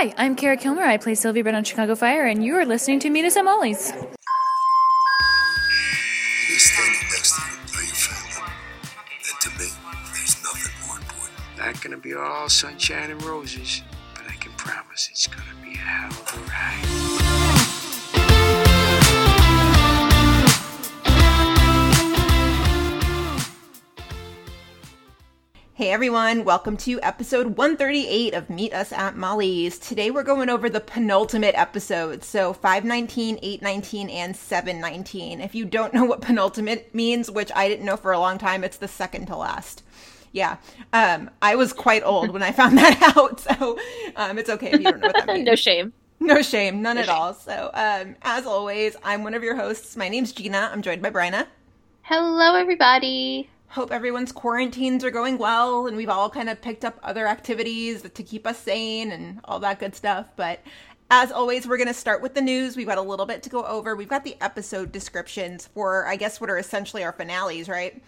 Hi, I'm Kara Kilmer. I play Sylvie Brett on Chicago Fire, and you are listening to Meet Us at Molly's. This thing that makes them know you found them. And to me, there's nothing more important. Not gonna be all sunshine and roses, but I can promise it's gonna be a hell of a ride. Hey everyone, welcome to episode 138 of Meet Us at Molly's. Today we're going over the penultimate episodes, so 519, 819, and 719. If you don't know what penultimate means, which I didn't know for a long time, it's the second to last. Yeah, I was quite old when I found that out, so it's okay if you don't know what that means. No shame. No shame, none at all. So as always, I'm one of your hosts. My name's Gina. I'm joined by Bryna. Hello everybody. Hope everyone's quarantines are going well, and we've all kind of picked up other activities to keep us sane and all that good stuff. But as always, we're going to start with the news. We've got a little bit to go over. We've got the episode descriptions for, I guess, what are essentially our finales, right?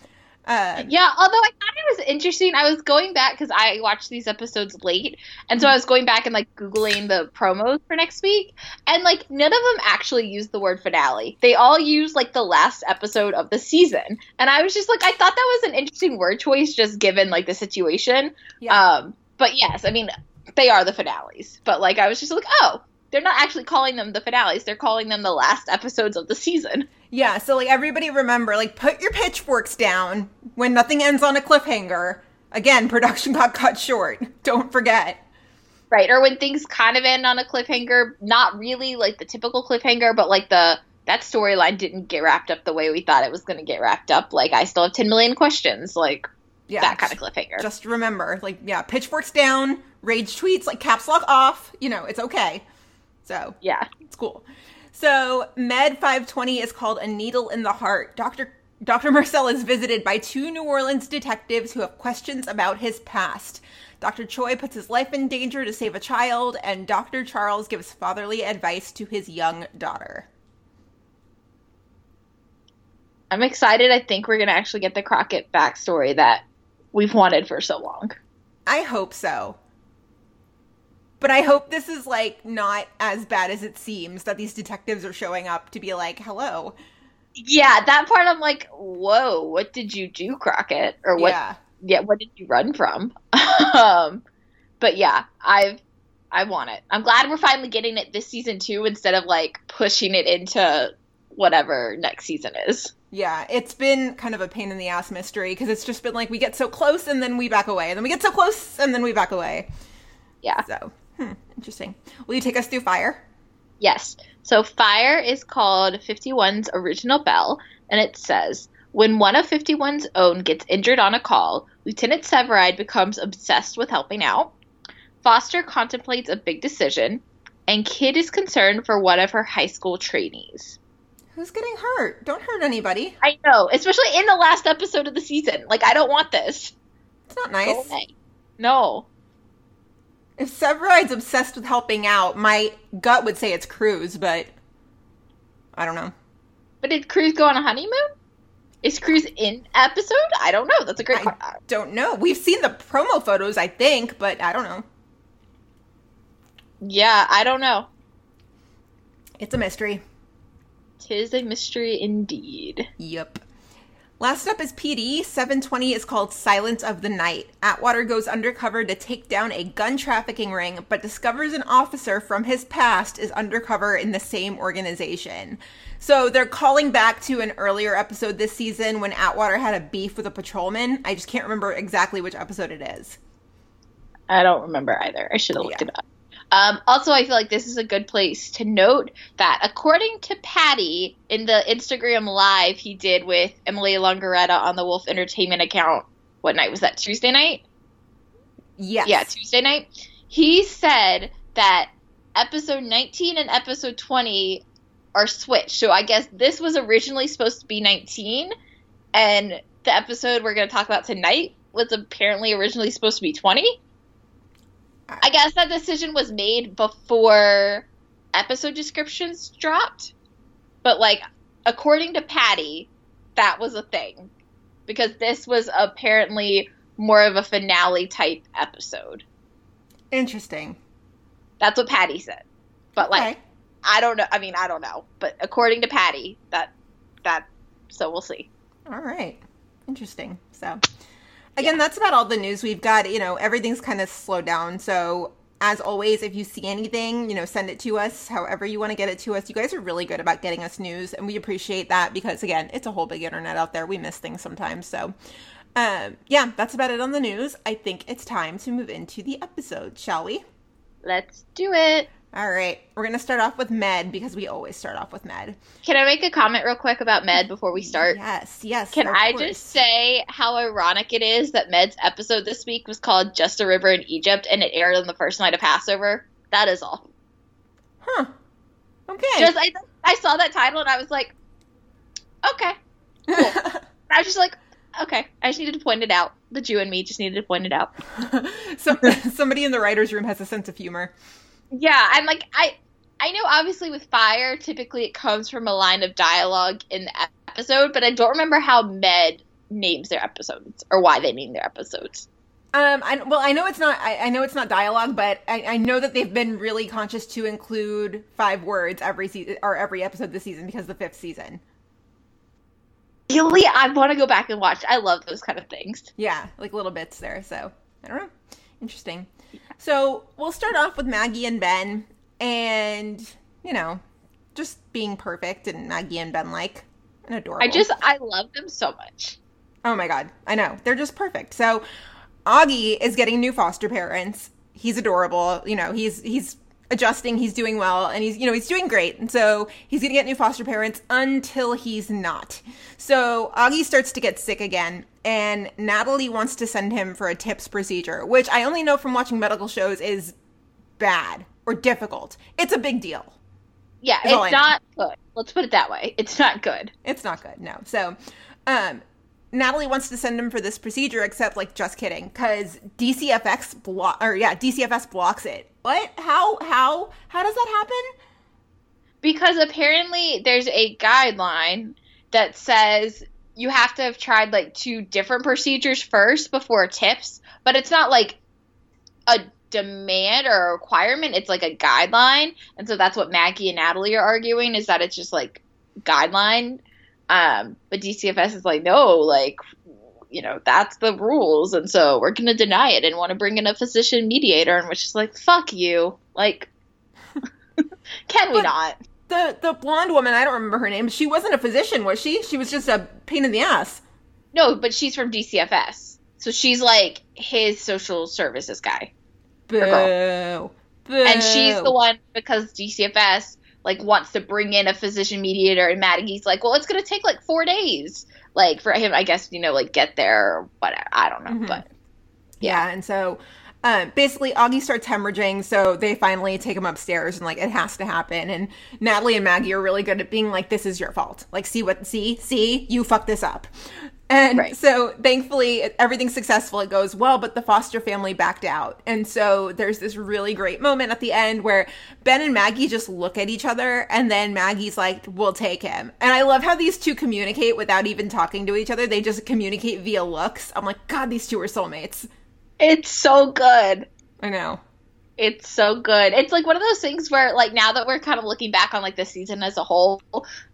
Yeah, although I thought it was interesting. I was going back because I watched these episodes late, and so I was going back and, like, Googling the promos for next week, and, like, none of them actually used the word finale. They all used, like, the last episode of the season, and I was just like, I thought that was an interesting word choice just given, like, the situation. Yeah. But yes, I mean, they are the finales, but, like, I was just like, oh, they're not actually calling them the finales. They're calling them the last episodes of the season. Yeah, so, like, everybody remember, like, put your pitchforks down when nothing ends on a cliffhanger. Again, production got cut short. Don't forget. Right, or when things kind of end on a cliffhanger, not really, like, the typical cliffhanger, but, like, that storyline didn't get wrapped up the way we thought it was going to get wrapped up. Like, I still have 10 million questions, like, yeah, that kind of cliffhanger. Just remember, like, yeah, pitchforks down, rage tweets, like, caps lock off, you know, it's okay. So, yeah, it's cool. So Med 520 is called A Needle in the Heart. Dr. Marcel is visited by two New Orleans detectives who have questions about his past. Dr. Choi puts his life in danger to save a child, and Dr. Charles gives fatherly advice to his young daughter. I'm excited. I think we're going to actually get the Crockett backstory that we've wanted for so long. I hope so. But I hope this is, like, not as bad as it seems, that these detectives are showing up to be like, hello. Yeah, that part I'm like, whoa, what did you do, Crockett? Or what? Yeah, what did you run from? But yeah, I want it. I'm glad we're finally getting it this season, too, instead of, like, pushing it into whatever next season is. Yeah, it's been kind of a pain in the ass mystery, because it's just been like, we get so close, and then we back away. And then we get so close, and then we back away. Yeah. So. Interesting. Will you take us through Fire? Yes. So Fire is called 51's original bell, and it says, when one of 51's own gets injured on a call, Lieutenant Severide becomes obsessed with helping out. Foster contemplates a big decision, and Kidd is concerned for one of her high school trainees. Who's getting hurt? Don't hurt anybody. I know, especially in the last episode of the season. Like, I don't want this. It's not nice. Go away. No. If Severide's obsessed with helping out, my gut would say it's Cruz, but I don't know. But did Cruz go on a honeymoon? Is Cruz in episode? I don't know. That's a great question. I don't know. We've seen the promo photos, I think, but I don't know. Yeah, I don't know. It's a mystery. 'Tis a mystery indeed. Yep. Last up is PD. 720 is called Silence of the Night. Atwater goes undercover to take down a gun trafficking ring, but discovers an officer from his past is undercover in the same organization. So they're calling back to an earlier episode this season when Atwater had a beef with a patrolman. I just can't remember exactly which episode it is. I don't remember either. I should have looked it up. Also, I feel like this is a good place to note that according to Patty, in the Instagram live he did with Emily Longaretta on the Wolf Entertainment account, what night was that? Tuesday night? Yes. Yeah, Tuesday night. He said that episode 19 and episode 20 are switched. So I guess this was originally supposed to be 19, and the episode we're going to talk about tonight was apparently originally supposed to be 20. I guess that decision was made before episode descriptions dropped, but, like, according to Patty, that was a thing, because this was apparently more of a finale-type episode. Interesting. That's what Patty said. But like, okay. I don't know. I mean, I don't know. But according to Patty, that. So we'll see. All right. Interesting. So again, that's about all the news we've got. You know, everything's kind of slowed down. So as always, if you see anything, you know, send it to us however you want to get it to us. You guys are really good about getting us news. And we appreciate that because, again, it's a whole big internet out there. We miss things sometimes. So, yeah, that's about it on the news. I think it's time to move into the episode, shall we? Let's do it. All right. We're going to start off with Med because we always start off with Med. Can I make a comment real quick about Med before we start? Yes. Can I just say how ironic it is that Med's episode this week was called Just a River in Egypt and it aired on the first night of Passover? That is all. Huh. Okay. Just I saw that title and I was like, okay. Cool. I was just like, okay. I just needed to point it out. The Jew and me just needed to point it out. Somebody in the writer's room has a sense of humor. Yeah, I'm like, I know obviously with fire, typically it comes from a line of dialogue in the episode, but I don't remember how Med names their episodes or why they name their episodes. I know it's not. I know it's not dialogue, but I know that they've been really conscious to include 5 words every season or every episode this season because of the 5th season. Really, I want to go back and watch. I love those kind of things. Yeah, like little bits there. So I don't know. Interesting. So we'll start off with Maggie and Ben and, you know, just being perfect and Maggie and Ben like and adorable. I love them so much. Oh, my God. I know. They're just perfect. So Augie is getting new foster parents. He's adorable. You know, he's adjusting. He's doing well. And he's doing great. And so he's going to get new foster parents until he's not. So Augie starts to get sick again. And Natalie wants to send him for a TIPS procedure, which I only know from watching medical shows is bad or difficult. It's a big deal. Yeah, it's not good. Let's put it that way. It's not good. It's not good, no. So Natalie wants to send him for this procedure, except, like, just kidding, because DCFS blocks it. What? How does that happen? Because apparently there's a guideline that says – you have to have tried, like, 2 different procedures first before TIPS, but it's not, like, a demand or a requirement. It's, like, a guideline, and so that's what Maggie and Natalie are arguing is that it's just, like, guideline, but DCFS is like, no, like, you know, that's the rules, and so we're going to deny it and want to bring in a physician mediator, and we're just like, fuck you. Like, can we not? The blonde woman, I don't remember her name. She wasn't a physician, was she? She was just a pain in the ass. No, but she's from DCFS. So she's like his social services guy. Boo. And she's the one, because DCFS like wants to bring in a physician mediator, and Maggie's like, well, it's going to take like 4 days. Like for him, I guess, you know, like get there or whatever. I don't know. Mm-hmm. But yeah. And so basically, Augie starts hemorrhaging, so they finally take him upstairs, and, like, it has to happen. And Natalie and Maggie are really good at being like, this is your fault. Like, see, you fucked this up. And So, thankfully, everything's successful. It goes well, but the foster family backed out. And so there's this really great moment at the end where Ben and Maggie just look at each other, and then Maggie's like, we'll take him. And I love how these two communicate without even talking to each other. They just communicate via looks. I'm like, God, these two are soulmates. It's so good. I know. It's so good. It's, like, one of those things where, like, now that we're kind of looking back on, like, this season as a whole,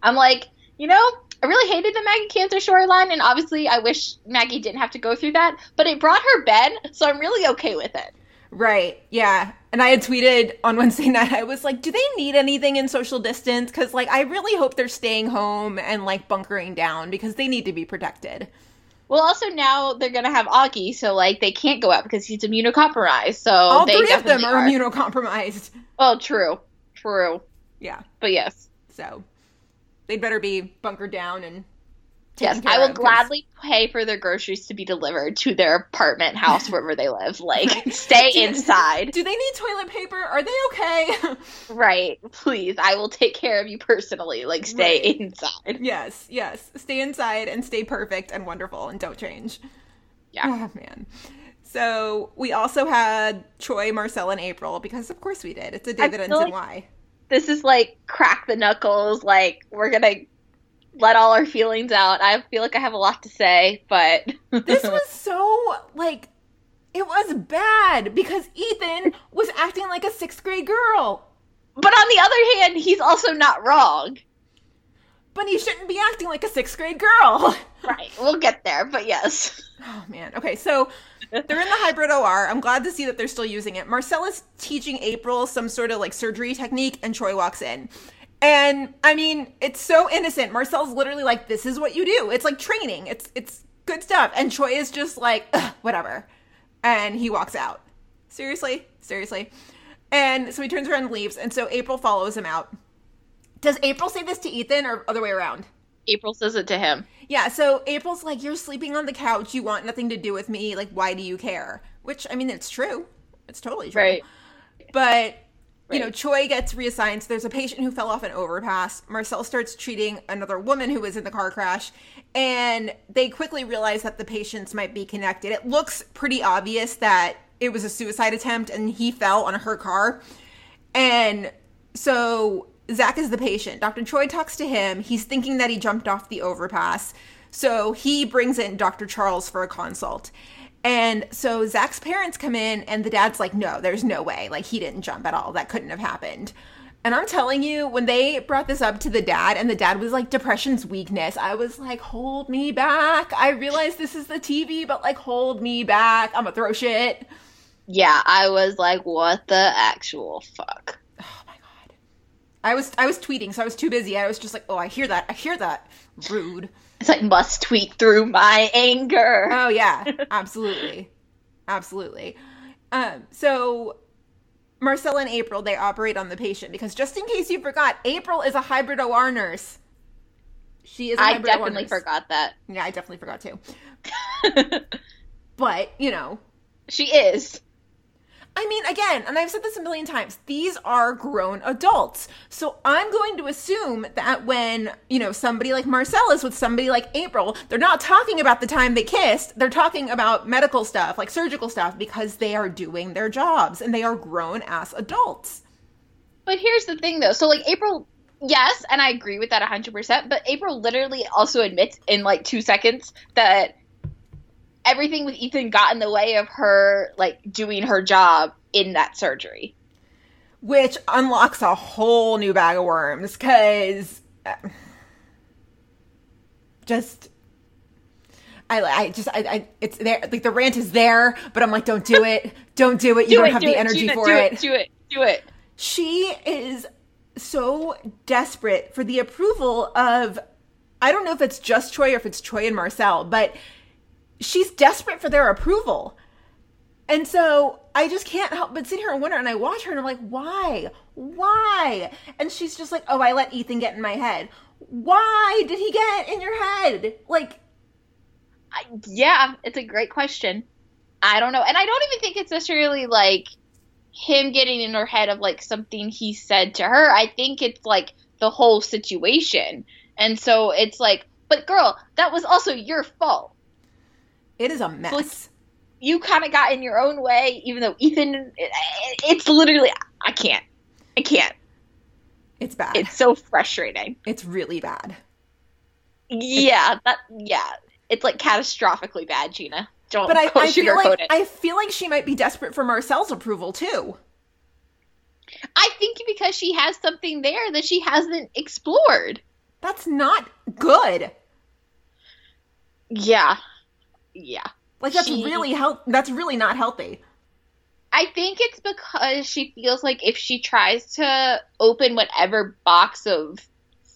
I'm like, you know, I really hated the Maggie cancer storyline, and obviously I wish Maggie didn't have to go through that, but it brought her Ben, so I'm really okay with it. Right. Yeah. And I had tweeted on Wednesday night, I was like, do they need anything in social distance? Because, like, I really hope they're staying home and, like, bunkering down because they need to be protected. Well, also now they're going to have Augie, so, like, they can't go out because he's immunocompromised. So all 3 of them are immunocompromised. Well, true. Yeah. But yes. So they'd better be bunkered down and taken care of. I will gladly pay for their groceries to be delivered to their apartment, house, wherever they live. Like, stay inside. Do they need toilet paper? Are they okay? Right. Please. I will take care of you personally. Like, stay inside. Yes. Stay inside and stay perfect and wonderful and don't change. Yeah. Oh, man. So we also had Choi, Marcel, and April because, of course, we did. It's a day that ends in Y. This is, like, crack the knuckles. Like, we're going to let all our feelings out. I feel like I have a lot to say, but this was so, like, It was bad because Ethan was acting like a sixth grade girl. But on the other hand, he's also not wrong. But he shouldn't be acting like a sixth grade girl. Right. We'll get there, but yes. Oh, man. Okay, so they're in the hybrid OR. I'm glad to see that they're still using it. Marcel is teaching April some sort of, like, surgery technique, and Choi walks in. And, I mean, it's so innocent. Marcel's literally like, this is what you do. It's like training. It's good stuff. And Choi is just like, whatever. And he walks out. Seriously. And so he turns around and leaves. And so April follows him out. Does April say this to Ethan or other way around? April says it to him. Yeah, so April's like, you're sleeping on the couch. You want nothing to do with me. Like, why do you care? Which, I mean, it's true. It's totally true. Right. But, you know, Choi gets reassigned. So there's a patient who fell off an overpass. Marcel starts treating another woman who was in the car crash. And they quickly realize that the patients might be connected. It looks pretty obvious that it was a suicide attempt and he fell on her car. And so Zach is the patient. Dr. Choi talks to him. He's thinking that he jumped off the overpass. So he brings in Dr. Charles for a consult. And so Zach's parents come in and the dad's like, no, there's no way. Like, he didn't jump at all. That couldn't have happened. And I'm telling you, when they brought this up to the dad and the dad was like, depression's weakness, I was like, hold me back. I realize this is the TV, but like, hold me back. I'm gonna throw shit. Yeah, I was like, what the actual fuck? I was tweeting, so I was too busy. I was just like, oh, I hear that. Rude. It's like, must tweet through my anger. Oh, yeah. Absolutely. So Marcel and April, they operate on the patient because just in case you forgot, April is a hybrid OR nurse. She is a hybrid OR nurse. I definitely forgot that. Yeah, I definitely forgot too. But, you know. She is. I mean, again, and I've said this a million times, these are grown adults. So I'm going to assume that when, you know, somebody like Marcel is with somebody like April, they're not talking about the time they kissed. They're talking about medical stuff, like surgical stuff, because they are doing their jobs and they are grown-ass adults. But here's the thing, though. So, like, April, yes, and I agree with that 100%, but April literally also admits in, like, 2 seconds that everything with Ethan got in the way of her, like, doing her job in that surgery. Which unlocks a whole new bag of worms, because it's there. Like, the rant is there, but I'm like, don't do it. Don't do it. You don't have the energy for it. Do it. She is so desperate for the approval of, I don't know if it's just Choi or if it's Choi and Marcel, but she's desperate for their approval. And so I just can't help but sit here and wonder, and I watch her and I'm like, why? And she's just like, oh, I let Ethan get in my head. Why did he get in your head? Like, yeah, it's a great question. I don't know. And I don't even think it's necessarily like him getting in her head of like something he said to her. I think it's like the whole situation. And so it's like, but girl, that was also your fault. It is a mess. So, like, you kind of got in your own way, even though Ethan, it's literally, I can't. It's bad. It's so frustrating. It's really bad. Yeah. It's like catastrophically bad, Gina. Don't sugarcoat it. I feel like she might be desperate for Marcel's approval, too. I think because she has something there that she hasn't explored. That's not good. Yeah. Like, that's really not healthy. I think it's because she feels like if she tries to open whatever box of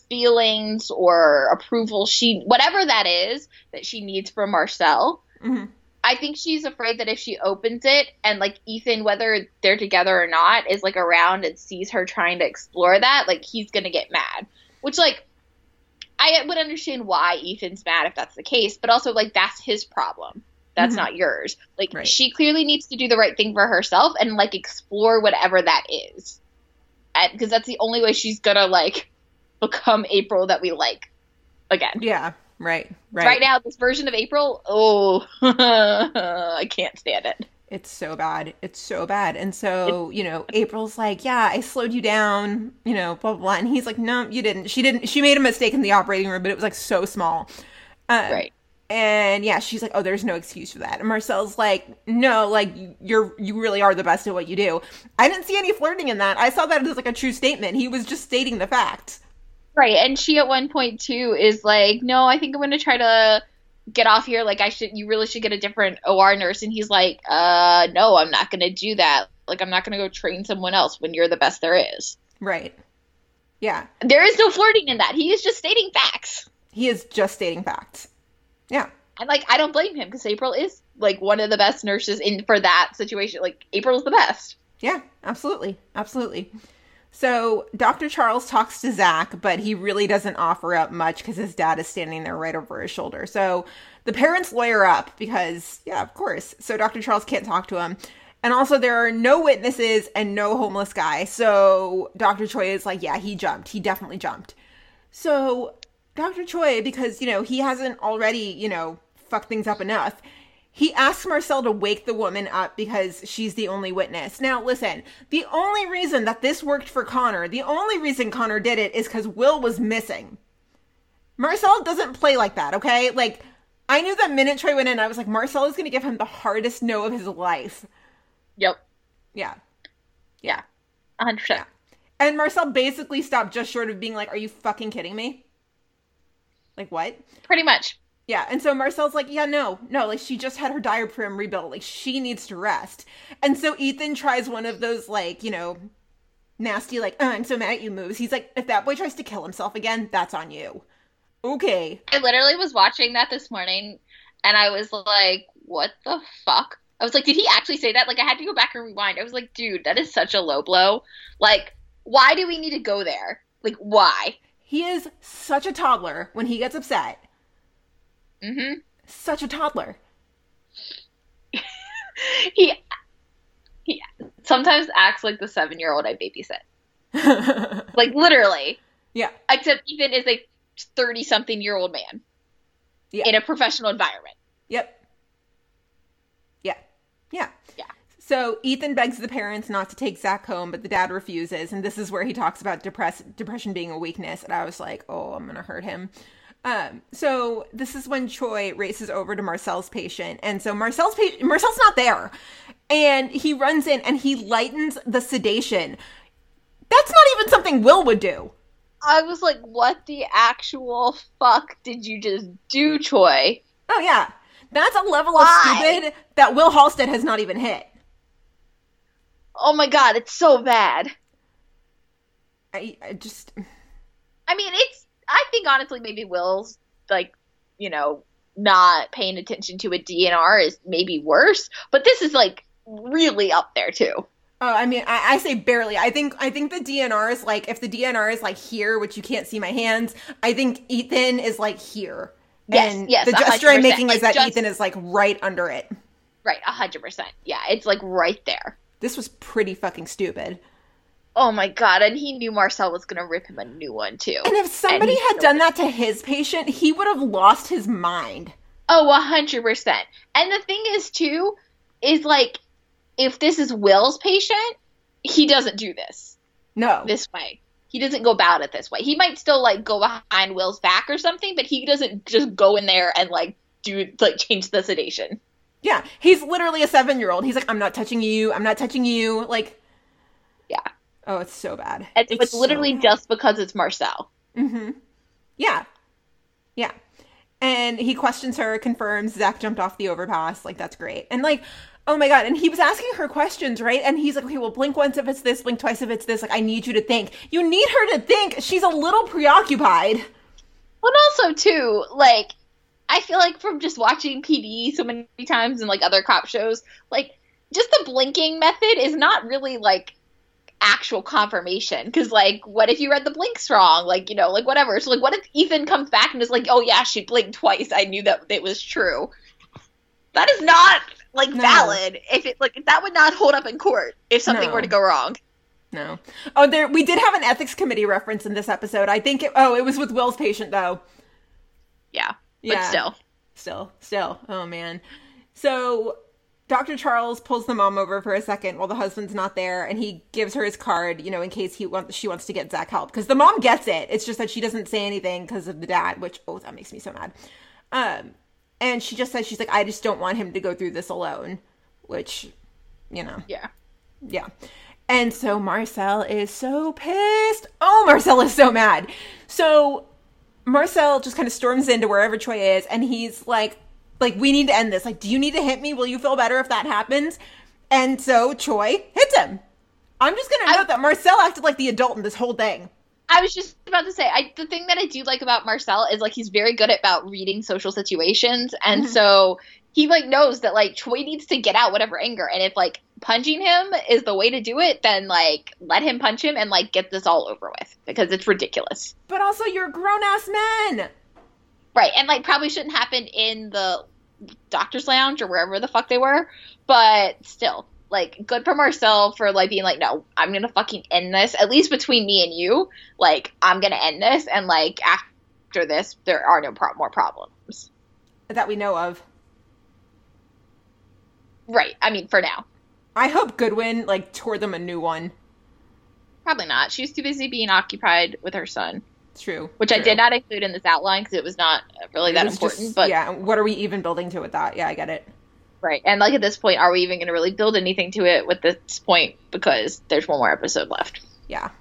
feelings or approval whatever that is that she needs from Marcel, mm-hmm. I think she's afraid that if she opens it and, like, Ethan, whether they're together or not, is, like, around and sees her trying to explore that, like, he's going to get mad. Which, like, I would understand why Ethan's mad if that's the case, but also, like, that's his problem. That's not yours. Like, She clearly needs to do the right thing for herself and, like, explore whatever that is. Because that's the only way she's gonna, like, become April that we like again. Yeah, right. Right now, this version of April, I can't stand it. It's so bad. And so, you know, April's like, yeah, I slowed you down, you know, blah, blah, blah. And he's like, no, you didn't. She made a mistake in the operating room, but it was, like, so small. Right. And yeah, she's like, oh, there's no excuse for that. And Marcel's like, no, like, you really are the best at what you do. I didn't see any flirting in that. I saw that as like a true statement. He was just stating the fact. Right. And she at one point, too, is like, no, I think I'm going to try to get off here. Like, you really should get a different OR nurse. And he's like, no, I'm not going to do that. Like, I'm not going to go train someone else when you're the best there is. Right. Yeah. There is no flirting in that. He is just stating facts. He is just stating facts. Yeah. And, like, I don't blame him because April is, like, one of the best nurses for that situation. Like, April's the best. Yeah, absolutely. Absolutely. So Dr. Charles talks to Zach, but he really doesn't offer up much because his dad is standing there right over his shoulder. So the parents lawyer up because, yeah, of course. So Dr. Charles can't talk to him. And also there are no witnesses and no homeless guy. So Dr. Choi is like, yeah, he jumped. He definitely jumped. So Dr. Choi, because, you know, he hasn't already, you know, fucked things up enough, he asks Marcel to wake the woman up because she's the only witness. Now, listen, the only reason that this worked for Connor, the only reason Connor did it is because Will was missing. Marcel doesn't play like that, okay? Like, I knew the minute Choi went in, I was like, Marcel is going to give him the hardest no of his life. Yep. Yeah. Yeah. 100%. Yeah. And Marcel basically stopped just short of being like, are you fucking kidding me? Like, what? Pretty much. Yeah, and so Marcel's like, yeah, no, like, she just had her diaphragm rebuilt. Like, she needs to rest. And so Ethan tries one of those, like, you know, nasty, like, oh, I'm so mad at you moves. He's like, if that boy tries to kill himself again, that's on you. Okay. I literally was watching that this morning, and I was like, what the fuck? I was like, did he actually say that? Like, I had to go back and rewind. I was like, dude, that is such a low blow. Like, why do we need to go there? Like, why? He is such a toddler when he gets upset. Mm-hmm. Such a toddler. He sometimes acts like the 7-year-old I babysit. Like, literally. Yeah. Except Ethan is a 30-something-year-old man. Yeah. In a professional environment. Yep. Yeah. Yeah. Yeah. So Ethan begs the parents not to take Zach home, but the dad refuses. And this is where he talks about depression being a weakness. And I was like, oh, I'm going to hurt him. So this is when Choi races over to Marcel's patient. And so Marcel's not there. And he runs in and he lightens the sedation. That's not even something Will would do. I was like, what the actual fuck did you just do, Choi? Oh, yeah. That's a level of stupid that Will Halstead has not even hit. Oh, my God. It's so bad. I think, honestly, maybe Will's, like, you know, not paying attention to a DNR is maybe worse. But this is, like, really up there, too. Oh, I mean, I say barely. I think the DNR is, like, if the DNR is, like, here, which you can't see my hands, I think Ethan is, like, here. Yes, and yes, the gesture 100%. I'm making is that Ethan is, like, right under it. Right, 100%. Yeah, it's, like, right there. This was pretty fucking stupid. Oh, my God. And he knew Marcel was going to rip him a new one, too. And if somebody had done that to his patient, he would have lost his mind. Oh, 100%. And the thing is, too, is, like, if this is Will's patient, he doesn't do this. No. This way. He doesn't go about it this way. He might still, like, go behind Will's back or something, but he doesn't just go in there and, like, do, like, change the sedation. Yeah. He's literally a 7-year-old. He's like, I'm not touching you. I'm not touching you. Like. Yeah. Oh, it's so bad. It's literally so bad. Just because it's Marcel. Mm-hmm. Yeah. Yeah. And he questions her, confirms Zach jumped off the overpass. Like, that's great. And, like, oh, my God. And he was asking her questions, right? And he's like, okay, well, blink once if it's this, blink twice if it's this. Like, I need you to think. You need her to think. She's a little preoccupied. But also, too, like, I feel like from just watching PD so many times and, like, other cop shows, like, just the blinking method is not really, like, actual confirmation, because, like, what if you read the blinks wrong? Like, you know, like, whatever. So, like, what if Ethan comes back and is like, oh, yeah, she blinked twice. I knew that it was true. That is not, like, valid. If it, like, that would not hold up in court if something were to go wrong. No. Oh, we did have an ethics committee reference in this episode. I think it was with Will's patient, though. Yeah. But still. Still. Oh, man. So Dr. Charles pulls the mom over for a second while the husband's not there, and he gives her his card, you know, in case she wants to get Zach help. Because the mom gets it. It's just that she doesn't say anything because of the dad, which, oh, that makes me so mad. And she just says, she's like, I just don't want him to go through this alone, which, you know. Yeah. Yeah. And so Marcel is so pissed. Oh, Marcel is so mad. So Marcel just kind of storms into wherever Choi is, and he's like, we need to end this. Like, do you need to hit me? Will you feel better if that happens? And so Choi hits him. I'm just going to note that Marcel acted like the adult in this whole thing. I was just about to say, the thing that I do like about Marcel is, like, he's very good about reading social situations. And so he, like, knows that, like, Choi needs to get out whatever anger. And if, like, punching him is the way to do it, then, like, let him punch him and, like, get this all over with. Because it's ridiculous. But also, you're grown-ass men. Right. And, like, probably shouldn't happen in the doctor's lounge or wherever the fuck they were. But still. Like, good for Marcel for, like, being like, no, I'm going to fucking end this. At least between me and you, like, I'm going to end this. And, like, after this, there are no more problems. That we know of. Right. I mean, for now. I hope Goodwin, like, tore them a new one. Probably not. She was too busy being occupied with her son. True. Which I did not include in this outline because it was not really that important. Just, but yeah, what are we even building to with that? Yeah, I get it. Right, and, like, at this point, are we even going to really build anything to it with this point? Because there's one more episode left. Yeah.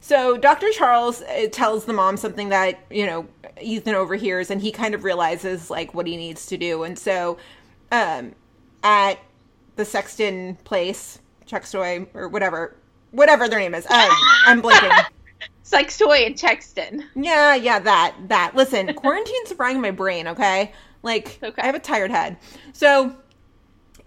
So Dr. Charles tells the mom something that, you know, Ethan overhears, and he kind of realizes, like, what he needs to do. And so at the Sexton place, Chuckstoy, or whatever their name is. I'm blanking. Sextoy and Sexton. Yeah, that. Listen, quarantine's frying my brain, okay? Like, okay. I have a tired head. So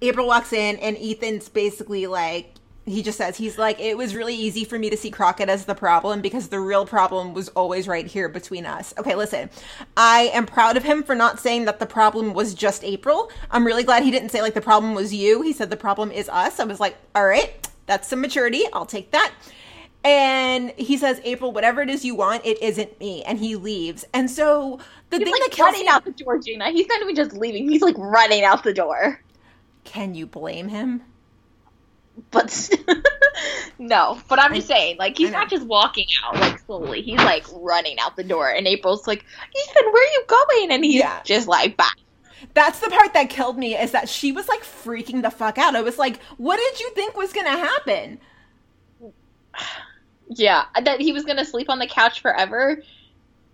April walks in, and Ethan's basically like, he just says, he's like, it was really easy for me to see Crockett as the problem because the real problem was always right here between us. Okay, listen, I am proud of him for not saying that the problem was just April. I'm really glad he didn't say, like, the problem was you. He said the problem is us. I was like, all right, that's some maturity. I'll take that. And he says, April, whatever it is you want, it isn't me. And he leaves. And so he's thing like that running out the door, Gina. He's not even just leaving. He's like running out the door. Can you blame him? But no. But I'm just saying, like, he's not just walking out, like, slowly. He's, like, running out the door. And April's like, Ethan, where are you going? And he's just like, bye. That's the part that killed me, is that she was, like, freaking the fuck out. I was like, what did you think was going to happen? Yeah, that he was going to sleep on the couch forever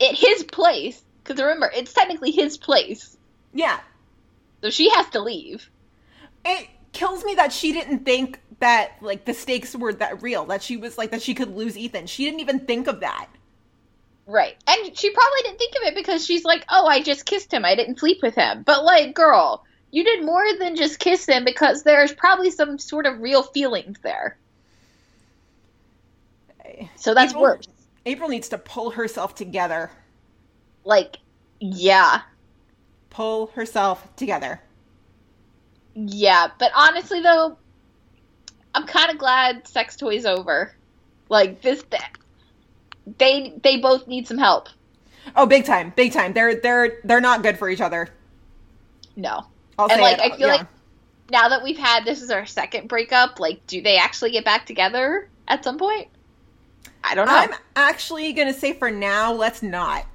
at his place. Because remember, it's technically his place. Yeah. So she has to leave. It kills me that she didn't think that, like, the stakes were that real. That she was, like, that she could lose Ethan. She didn't even think of that. Right. And she probably didn't think of it because she's like, oh, I just kissed him. I didn't sleep with him. But, like, girl, you did more than just kiss him because there's probably some sort of real feelings there. So that's worse. April needs to pull herself together. Like, yeah. Pull herself together. Yeah, but honestly, though, I'm kind of glad Sex Toy's over. Like, this, they both need some help. Oh, big time, big time. They're not good for each other. No. And, like, I feel like now that we've had, this is our second breakup, like, do they actually get back together at some point? I don't know. I'm actually going to say for now, let's not.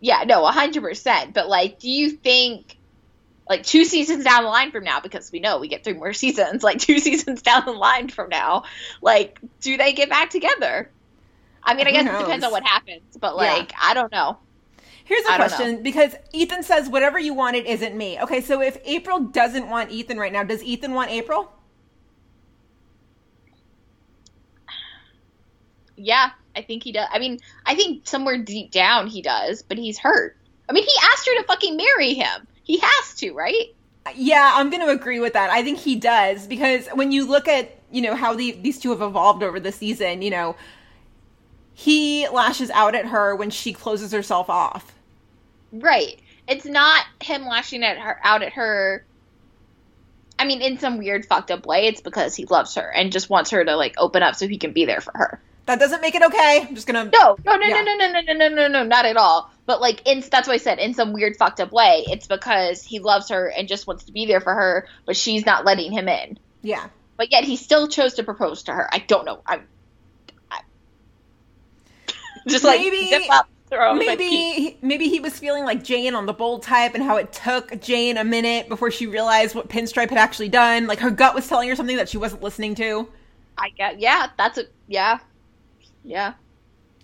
Yeah, no, 100%. But, like, do you think, like, 2 seasons down the line from now, because we know we get 3 more seasons, like, 2 seasons down the line from now, like, do they get back together? I mean, I guess it depends on what happens, but, like, I don't know. Here's a question, because Ethan says, whatever you want, it isn't me. Okay, so if April doesn't want Ethan right now, does Ethan want April? Yeah, I think he does. I mean, I think somewhere deep down he does, but he's hurt. I mean, he asked her to fucking marry him. He has to, right? Yeah, I'm going to agree with that. I think he does, because when you look at, you know, how these two have evolved over the season, you know, he lashes out at her when she closes herself off. Right. It's not him lashing out at her. I mean, in some weird fucked up way, it's because he loves her and just wants her to, like, open up so he can be there for her. That doesn't make it okay. I'm just gonna No, not at all. But, like, that's why I said, in some weird fucked up way, it's because he loves her and just wants to be there for her, but she's not letting him in. Yeah. But yet he still chose to propose to her. I don't know. I'm just maybe, like, zip up, throw. Maybe he was feeling like Jane on the bold type and how it took Jane a minute before she realized what Pinstripe had actually done. Like, her gut was telling her something that she wasn't listening to. I get, yeah, that's a, yeah. Yeah.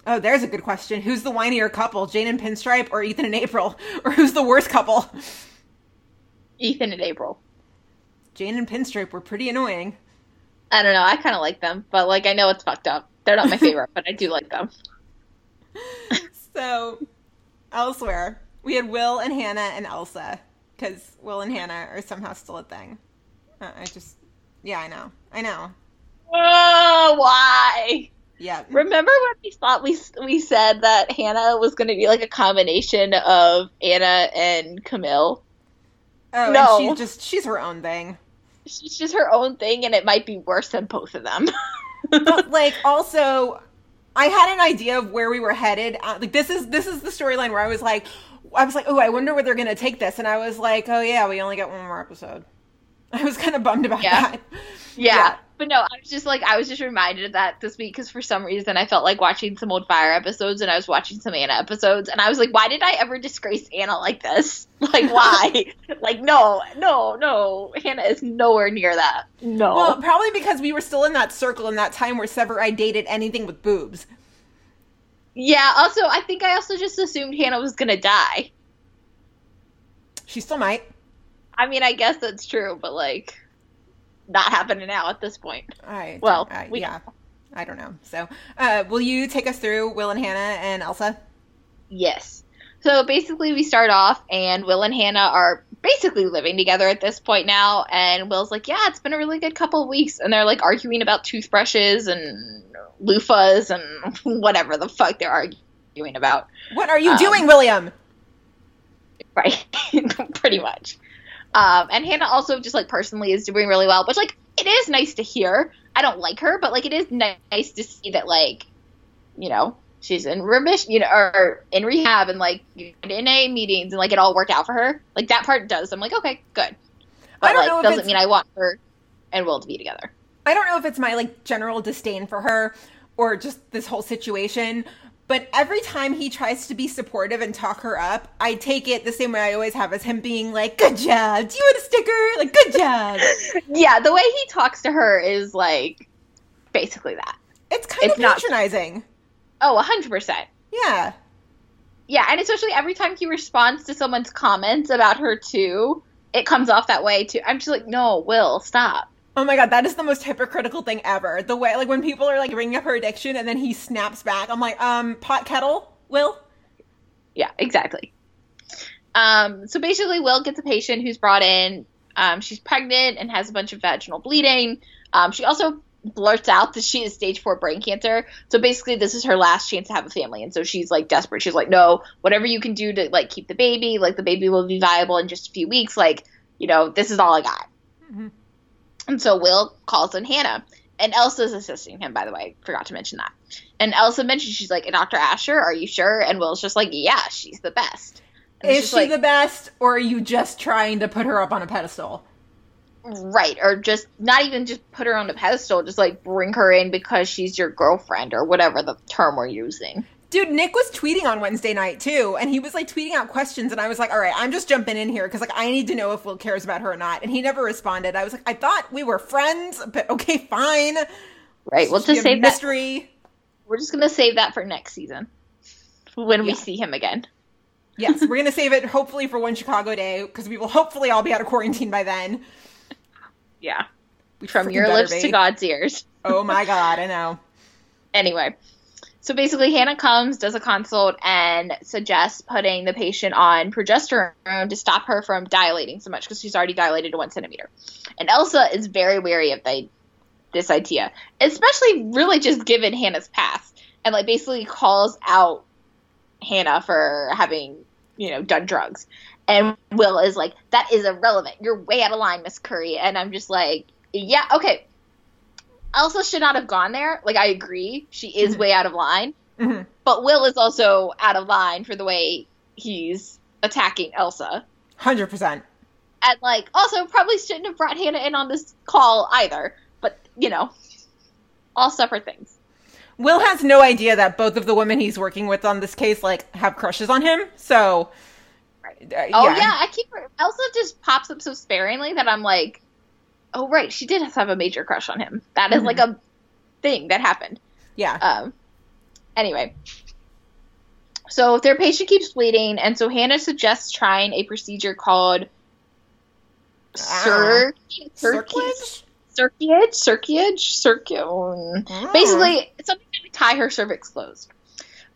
Oh, there's a good question. Who's the whinier couple, Jane and Pinstripe or Ethan and April? Or who's the worst couple? Ethan and April. Jane and Pinstripe were pretty annoying. I don't know. I kind of like them, but, like, I know it's fucked up. They're not my favorite, but I do like them. So, elsewhere, we had Will and Hannah and Elsa, because Will and Hannah are somehow still a thing. I know. Oh, why? Yeah. Remember when we thought we said that Hannah was going to be, like, a combination of Anna and Camille? Oh, no. And she's her own thing. She's just her own thing, and it might be worse than both of them. But, like, also, I had an idea of where we were headed. Like, this is the storyline where I was like, oh, I wonder where they're going to take this. And I was like, oh, yeah, we only got one more episode. I was kind of bummed about that. Yeah. But no, I was just reminded of that this week because for some reason I felt like watching some old Fire episodes and I was watching some Anna episodes and I was like, why did I ever disgrace Anna like this? Like, why? Like, no. Hannah is nowhere near that. No. Well, probably because we were still in that circle in that time where Severide dated anything with boobs. Yeah, also, I think I also just assumed Hannah was going to die. She still might. I mean, I guess that's true, but like... not happening now at this point. I don't know. So, will you take us through Will and Hannah and Elsa? Yes. So basically, we start off, and Will and Hannah are basically living together at this point now. And Will's like, "Yeah, it's been a really good couple of weeks," and they're like arguing about toothbrushes and loofahs and whatever the fuck they're arguing about. What are you doing, William? Right, pretty much. And Hannah also just, like, personally is doing really well, which, like, it is nice to hear. I don't like her, but, like, it is nice to see that, like, you know, she's in remission, you know, or in rehab and, like, in AA meetings and, like, it all worked out for her. Like, that part does. I'm like, okay, good. But, I don't know if doesn't mean I want her and Will to be together. I don't know if it's my, like, general disdain for her or just this whole situation, but every time he tries to be supportive and talk her up, I take it the same way I always have, as him being like, good job, do you want a sticker? Like, good job. Yeah, the way he talks to her is, like, basically that. It's kind of patronizing. Oh, 100%. Yeah. Yeah, and especially every time he responds to someone's comments about her, too, it comes off that way, too. I'm just like, no, Will, stop. Oh my god, that is the most hypocritical thing ever. The way, like, when people are, like, bringing up her addiction and then he snaps back, I'm like, pot kettle, Will? Yeah, exactly. So basically, Will gets a patient who's brought in. She's pregnant and has a bunch of vaginal bleeding. She also blurts out that she is stage 4 brain cancer. So basically, this is her last chance to have a family. And so she's, like, desperate. She's like, no, whatever you can do to, like, keep the baby will be viable in just a few weeks. Like, you know, this is all I got. Mm-hmm. And so Will calls on Hannah. And Elsa's assisting him, by the way. Forgot to mention that. And Elsa mentioned, she's like, Dr. Asher, are you sure? And Will's just like, yeah, she's the best. And is she, like, the best, or are you just trying to put her up on a pedestal? Right. Or just not even just put her on a pedestal. Just, like, bring her in because she's your girlfriend or whatever the term we're using. Dude, Nick was tweeting on Wednesday night, too. And he was, like, tweeting out questions. And I was like, all right, I'm just jumping in here because, like, I need to know if Will cares about her or not. And he never responded. I was like, I thought we were friends, but okay, fine. Right. We'll just save mystery. That. We're just going to save that for next season when we see him again. Yes. We're going to save it hopefully for one Chicago day because we will hopefully all be out of quarantine by then. Yeah. From your lips to God's ears. Oh, my God. I know. Anyway. So basically, Hannah comes, does a consult, and suggests putting the patient on progesterone to stop her from dilating so much because she's already dilated to 1 centimeter. And Elsa is very wary of this idea, especially really just given Hannah's past, and, like, basically calls out Hannah for having, you know, done drugs. And Will is like, that is irrelevant. You're way out of line, Miss Curry. And I'm just like, yeah, okay. Elsa should not have gone there. Like, I agree. She is way out of line. Mm-hmm. But Will is also out of line for the way he's attacking Elsa. 100%. And, like, also probably shouldn't have brought Hannah in on this call either. But, you know, all separate things. Will has no idea that both of the women he's working with on this case, like, have crushes on him, so... Elsa just pops up so sparingly that I'm like, oh, right, she did have a major crush on him. That is, like, a thing that happened. Yeah. Anyway. So their patient keeps bleeding, and so Hannah suggests trying a procedure called... Circage? Oh. Basically, it's something to tie her cervix closed.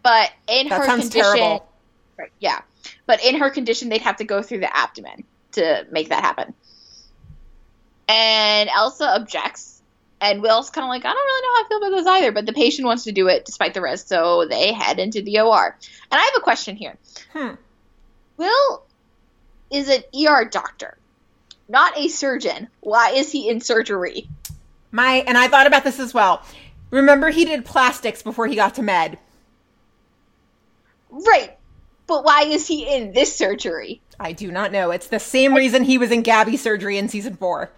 But in that her condition... Terrible. Right, yeah. But in her condition, they'd have to go through the abdomen to make that happen. And Elsa objects. And Will's kind of like, I don't really know how I feel about this either. But the patient wants to do it despite the risk, so they head into the OR. And I have a question here. Will is an ER doctor, not a surgeon. Why is he in surgery? And I thought about this as well. Remember, he did plastics before he got to med. Right. But why is he in this surgery? I do not know. It's the same reason he was in Gabby's surgery in season 4.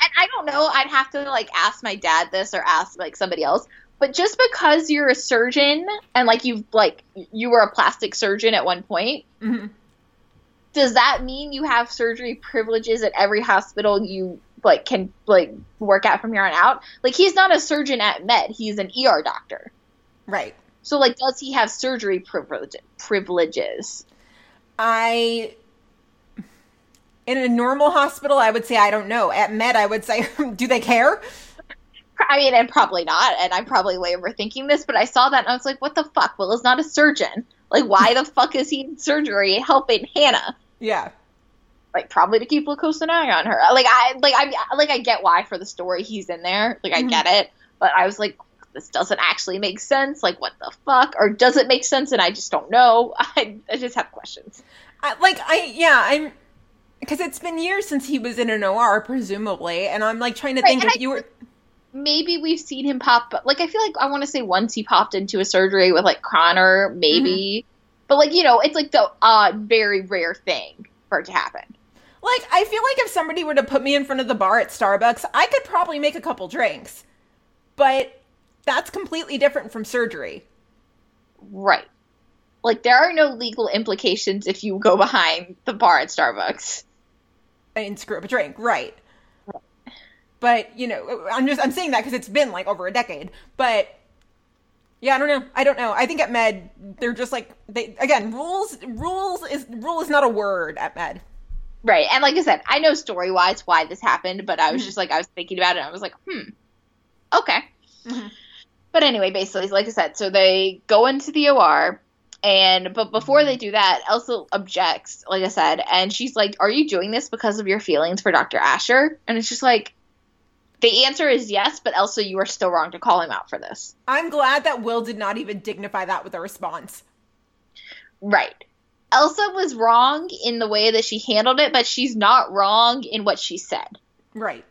And I don't know. I'd have to, like, ask my dad this or ask, like, somebody else. But just because you're a surgeon and, like, you were a plastic surgeon at one point, does that mean you have surgery privileges at every hospital you, like, can, like, work at from here on out? Like, he's not a surgeon at Med. He's an ER doctor. Right. So, like, does he have surgery privileges? In a normal hospital, I would say I don't know. At Med, I would say, do they care? I mean, and probably not. And I'm probably way overthinking this, but I saw that and I was like, what the fuck? Will is not a surgeon. Like, why the fuck is he in surgery helping Hannah? Yeah. Like, probably to keep an eye on her. I get why for the story he's in there. Like, I get it. But I was like, this doesn't actually make sense. Like, what the fuck? Or does it make sense? And I just don't know. I just have questions. Because it's been years since he was in an OR, presumably. And I'm, like, trying to think if you were... Maybe we've seen him pop... Like, I feel like I want to say once he popped into a surgery with, like, Connor, maybe. But, like, you know, it's, like, the odd, very rare thing for it to happen. Like, I feel like if somebody were to put me in front of the bar at Starbucks, I could probably make a couple drinks. But... that's completely different from surgery. Right. Like, there are no legal implications if you go behind the bar at Starbucks and screw up a drink. Right. But, you know, I'm saying that because it's been, like, over a decade. But, yeah, I don't know. I think at Med, they're just, like, rule is not a word at Med. Right. And like I said, I know story-wise why this happened, but I was just, like, I was thinking about it and I was like, okay. But anyway, basically, like I said, so they go into the OR, but before they do that, Elsa objects, like I said, and she's like, are you doing this because of your feelings for Dr. Asher? And it's just like, the answer is yes, but Elsa, you are still wrong to call him out for this. I'm glad that Will did not even dignify that with a response. Right. Elsa was wrong in the way that she handled it, but she's not wrong in what she said. Right.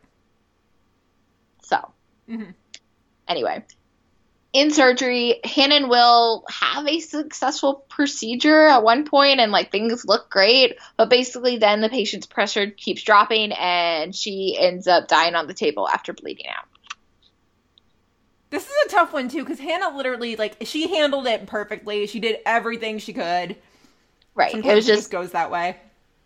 So. Anyway. In surgery, Hannah and Will have a successful procedure at one point, and, like, things look great. But basically then the patient's pressure keeps dropping, and she ends up dying on the table after bleeding out. This is a tough one, too, because Hannah literally, like, she handled it perfectly. She did everything she could. Right. Sometimes it was just goes that way.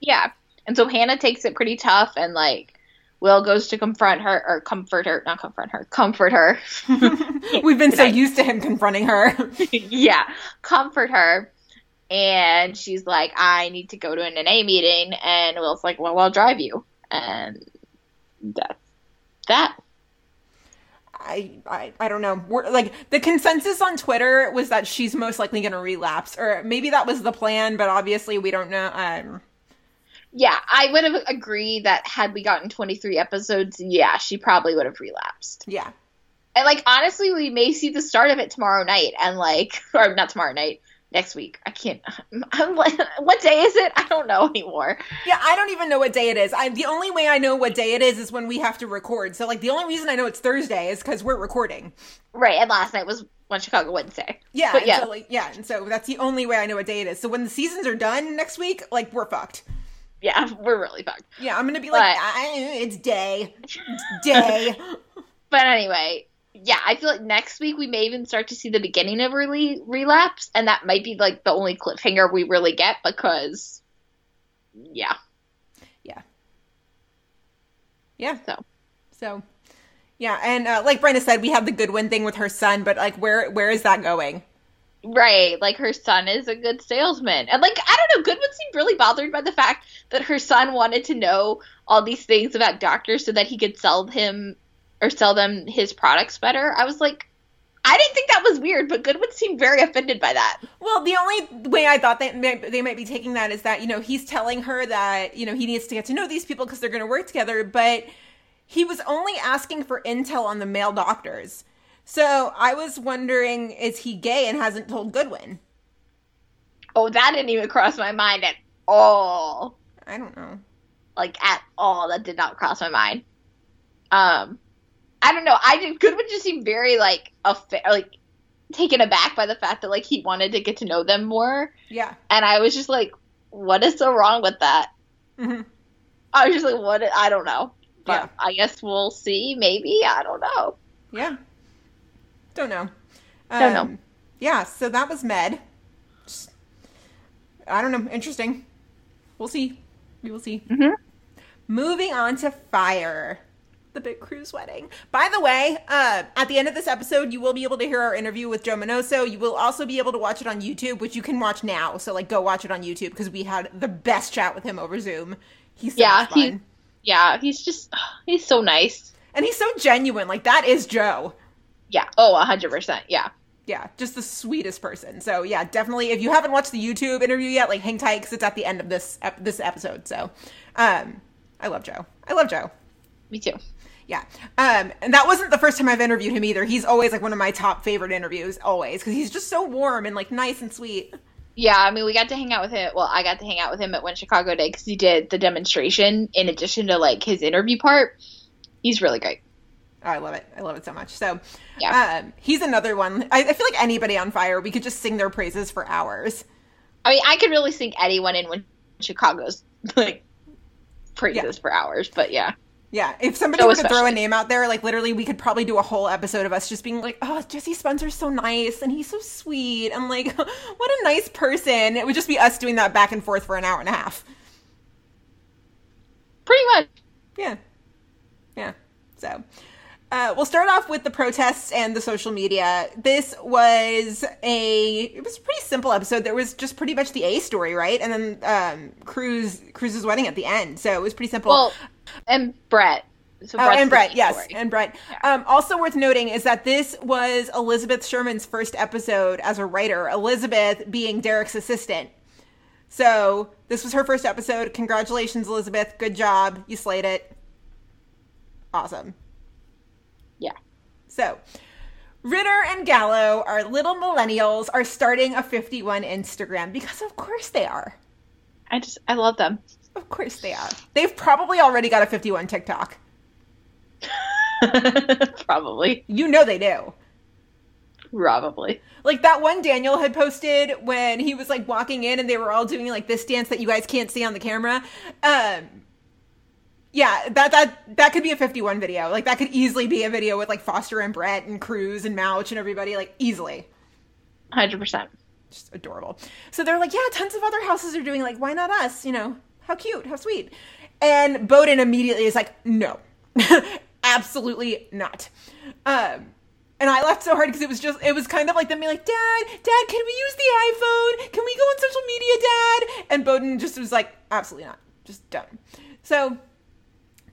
Yeah. And so Hannah takes it pretty tough, and, like, Will goes to comfort her. We've been so used to him confronting her. Yeah, comfort her. And she's like, I need to go to an NA meeting. And Will's like, well, I'll drive you. And that's that. I don't know. Like, the consensus on Twitter was that she's most likely going to relapse. Or maybe that was the plan, but obviously we don't know. Yeah, I would have agreed that had we gotten 23 episodes, yeah, she probably would have relapsed. Yeah. And, like, honestly, we may see the start of it tomorrow night and, like, or not tomorrow night, next week. I'm like, what day is it? I don't know anymore. Yeah, I don't even know what day it is. The only way I know what day it is when we have to record. So, like, the only reason I know it's Thursday is because we're recording. Right, and last night was One Chicago Wednesday. Yeah, but, yeah. So, like, yeah, and so that's the only way I know what day it is. So when the seasons are done next week, like, we're fucked. Yeah, we're really fucked. Yeah, I'm going to be like, it's day. But anyway, Yeah, I feel like next week we may even start to see the beginning of relapse, and that might be, like, the only cliffhanger we really get, because, yeah. Yeah. Yeah. So. Yeah, and like Bryna said, we have the Goodwin thing with her son, but, like, where is that going? Right, like, her son is a good salesman. And, like, I don't know, Goodwin seemed really bothered by the fact that her son wanted to know all these things about doctors so that he could sell them his products better. I was like, I didn't think that was weird, but Goodwin seemed very offended by that. Well, the only way I thought that they might be taking that is that, you know, he's telling her that, you know, he needs to get to know these people because they're going to work together, but he was only asking for intel on the male doctors. So I was wondering, is he gay and hasn't told Goodwin? Oh, that didn't even cross my mind at all. I don't know. Like, at all. That did not cross my mind. I don't know. Goodwin just seemed very, like, taken aback by the fact that, like, he wanted to get to know them more. Yeah. And I was just like, what is so wrong with that? Mm-hmm. I was just like, I don't know. But yeah. I guess we'll see. Maybe. I don't know. Yeah. Don't know. Yeah. So that was Med. Just, I don't know. Interesting. We'll see. We will see. Mm-hmm. Moving on to Fire. The big Cruz wedding. By the way, at the end of this episode, you will be able to hear our interview with Joe Minoso. You will also be able to watch it on YouTube, which you can watch now. So, like, go watch it on YouTube because we had the best chat with him over Zoom. He's so much fun. He's so nice. And he's so genuine. Like, that is Joe. Yeah. Oh, 100%. Yeah. Yeah. Just the sweetest person. So, yeah, definitely. If you haven't watched the YouTube interview yet, like, hang tight because it's at the end of this episode. So, I love Joe. Me too. Yeah. And that wasn't the first time I've interviewed him either. He's always, like, one of my top favorite interviews, always, because he's just so warm and, like, nice and sweet. Yeah, I mean, I got to hang out with him at When Chicago Day because he did the demonstration in addition to, like, his interview part. He's really great. Oh, I love it. I love it so much. So, yeah. He's another one. I feel like anybody on Fire, we could just sing their praises for hours. I mean, I could really sing anyone in When Chicago's, like, praises for hours, but yeah. Yeah, if somebody were to throw a name out there, like, literally, we could probably do a whole episode of us just being like, oh, Jesse Spencer's so nice, and he's so sweet, and, like, what a nice person. It would just be us doing that back and forth for an hour and a half. Pretty much. Yeah. Yeah. So, we'll start off with the protests and the social media. This was it was a pretty simple episode. There was just pretty much the A story, right? And then Cruz's wedding at the end, so it was pretty simple. Well, and Brett. So Brett. Yeah. Also worth noting is that this was Elizabeth Sherman's first episode as a writer, Elizabeth being Derek's assistant. So this was her first episode. Congratulations, Elizabeth. Good job. You slayed it. Awesome. Yeah. So Ritter and Gallo, our little millennials, are starting a 51 Instagram because of course they are. I love them. Of course they are. They've probably already got a 51 TikTok. Probably. You know they do. Probably. Like that one Daniel had posted when he was like walking in and they were all doing like this dance that you guys can't see on the camera. Yeah, that could be a 51 video. Like that could easily be a video with like Foster and Brett and Cruz and Mouch and everybody, like easily. 100%. Just adorable. So they're like, yeah, tons of other houses are doing like, why not us, you know? How cute. How sweet. And Bowden immediately is like, no, absolutely not. And I laughed so hard because it was kind of like them being like, Dad, can we use the iPhone? Can we go on social media, Dad? And Bowden just was like, absolutely not. Just done. So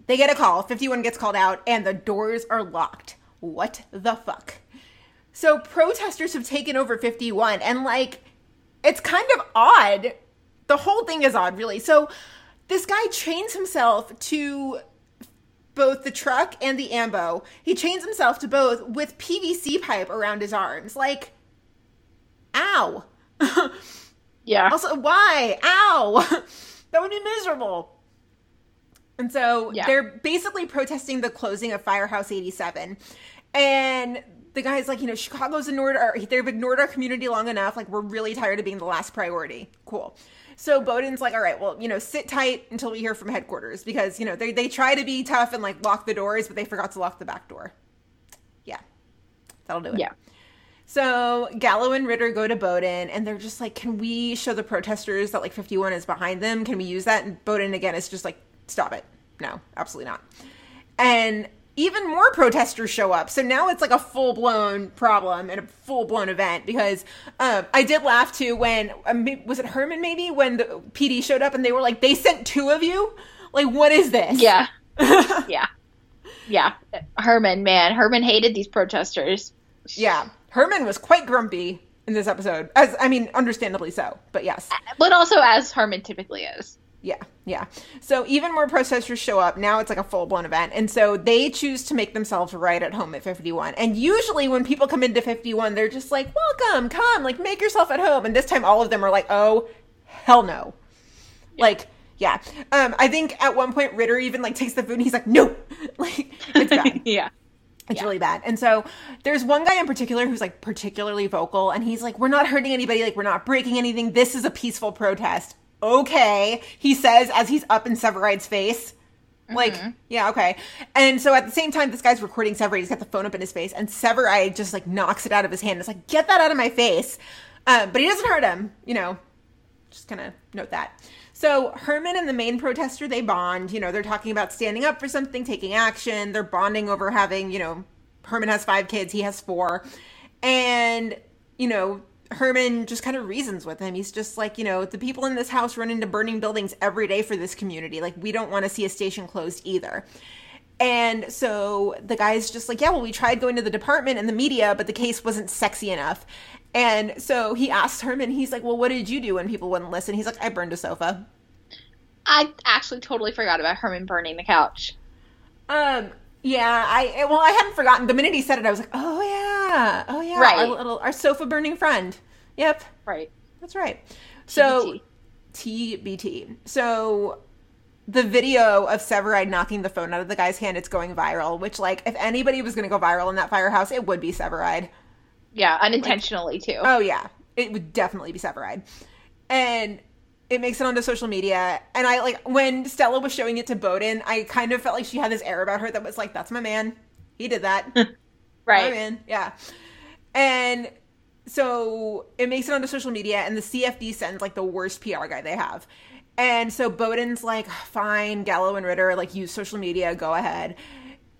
they get a call. 51 gets called out and the doors are locked. What the fuck? So protesters have taken over 51 and like, it's kind of odd. The whole thing is odd, really. So this guy chains himself to both the truck and the ambo. He chains himself to both with PVC pipe around his arms. Like, ow. Yeah. Also, why? Ow. That would be miserable. And so they're basically protesting the closing of Firehouse 87. And the guy's like, you know, they've ignored our community long enough. Like, we're really tired of being the last priority. Cool. So Bowden's like, all right, well, you know, sit tight until we hear from headquarters because, you know, they try to be tough and like lock the doors, but they forgot to lock the back door. Yeah. That'll do it. Yeah. So Gallo and Ritter go to Bowden, and they're just like, can we show the protesters that, like, 51 is behind them? Can we use that? And Bowden, again, is just like, stop it. No, absolutely not. And even more protesters show up. So now it's like a full-blown problem and a full-blown event, because I did laugh, too, when, was it Herman, maybe, when the PD showed up and they were like, they sent two of you? Like, what is this? Yeah. Yeah. Yeah. Herman, man. Herman hated these protesters. Yeah. Herman was quite grumpy in this episode. As, I mean, understandably so, but yes. But also as Herman typically is. Yeah, yeah. So even more protesters show up. Now it's like a full-blown event. And so they choose to make themselves right at home at 51. And usually when people come into 51, they're just like, welcome, come, like, make yourself at home. And this time all of them are like, oh, hell no. Yeah. Like, yeah. I think at one point Ritter even, like, takes the food and he's like, no. Like, it's bad. Yeah. It's really bad. And so there's one guy in particular who's, like, particularly vocal. And he's like, we're not hurting anybody. Like, we're not breaking anything. This is a peaceful protest. Okay, he says as he's up in Severide's face. Like, yeah, okay. And so at the same time, this guy's recording Severide. He's got the phone up in his face. And Severide just, like, knocks it out of his hand. It's like, get that out of my face. But he doesn't hurt him, you know. Just kind of note that. So Herman and the main protester, they bond. You know, they're talking about standing up for something, taking action. They're bonding over having, you know, Herman has 5 kids. He has 4. And, you know, Herman just kind of reasons with him. He's just like, you know, the people in this house run into burning buildings every day for this community. Like, we don't want to see a station closed either. And so the guy's just like, yeah, well, we tried going to the department and the media, but the case wasn't sexy enough. And so he asked Herman, he's like, well, what did you do when people wouldn't listen? He's like, I burned a sofa. I actually totally forgot about Herman burning the couch. Yeah, I hadn't forgotten. The minute he said it, I was like, oh yeah, right. Our sofa burning friend. Yep, right, that's right. So, TBT. So, the video of Severide knocking the phone out of the guy's hand, it's going viral. Which, like, if anybody was going to go viral in that firehouse, it would be Severide. Yeah, unintentionally, like, too. Oh yeah, it would definitely be Severide, and it makes it onto social media. And I, like, when Stella was showing it to Bowden, I kind of felt like she had this air about her that was like, that's my man. He did that. Right. My man. Yeah. And so it makes it onto social media, and the CFD sends, like, the worst PR guy they have. And so Bowden's like, fine, Gallo and Ritter, like, use social media, go ahead.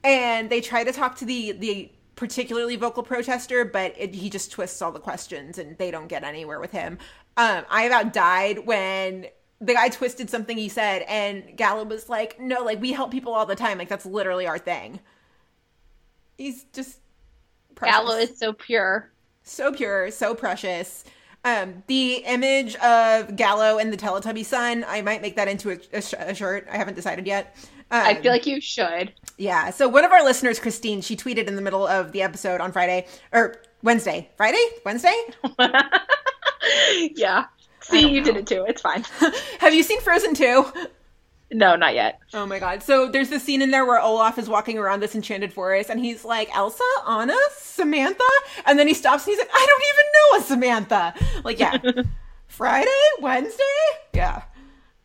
And they try to talk to the particularly vocal protester, but he just twists all the questions and they don't get anywhere with him. I about died when the guy twisted something he said, and Gallo was like, no, like, we help people all the time. Like, that's literally our thing. He's just precious. Gallo is so pure. So pure, so precious. The image of Gallo and the Teletubby son, I might make that into a shirt. I haven't decided yet. I feel like you should. Yeah. So one of our listeners, Christine, she tweeted in the middle of the episode on Wednesday. Yeah. See, you did it too. It's fine. Have you seen Frozen 2? No, not yet. Oh my God. So there's this scene in there where Olaf is walking around this enchanted forest, and he's like, Elsa, Anna, Samantha? And then he stops and he's like, I don't even know a Samantha. Like, yeah. Friday? Wednesday? Yeah.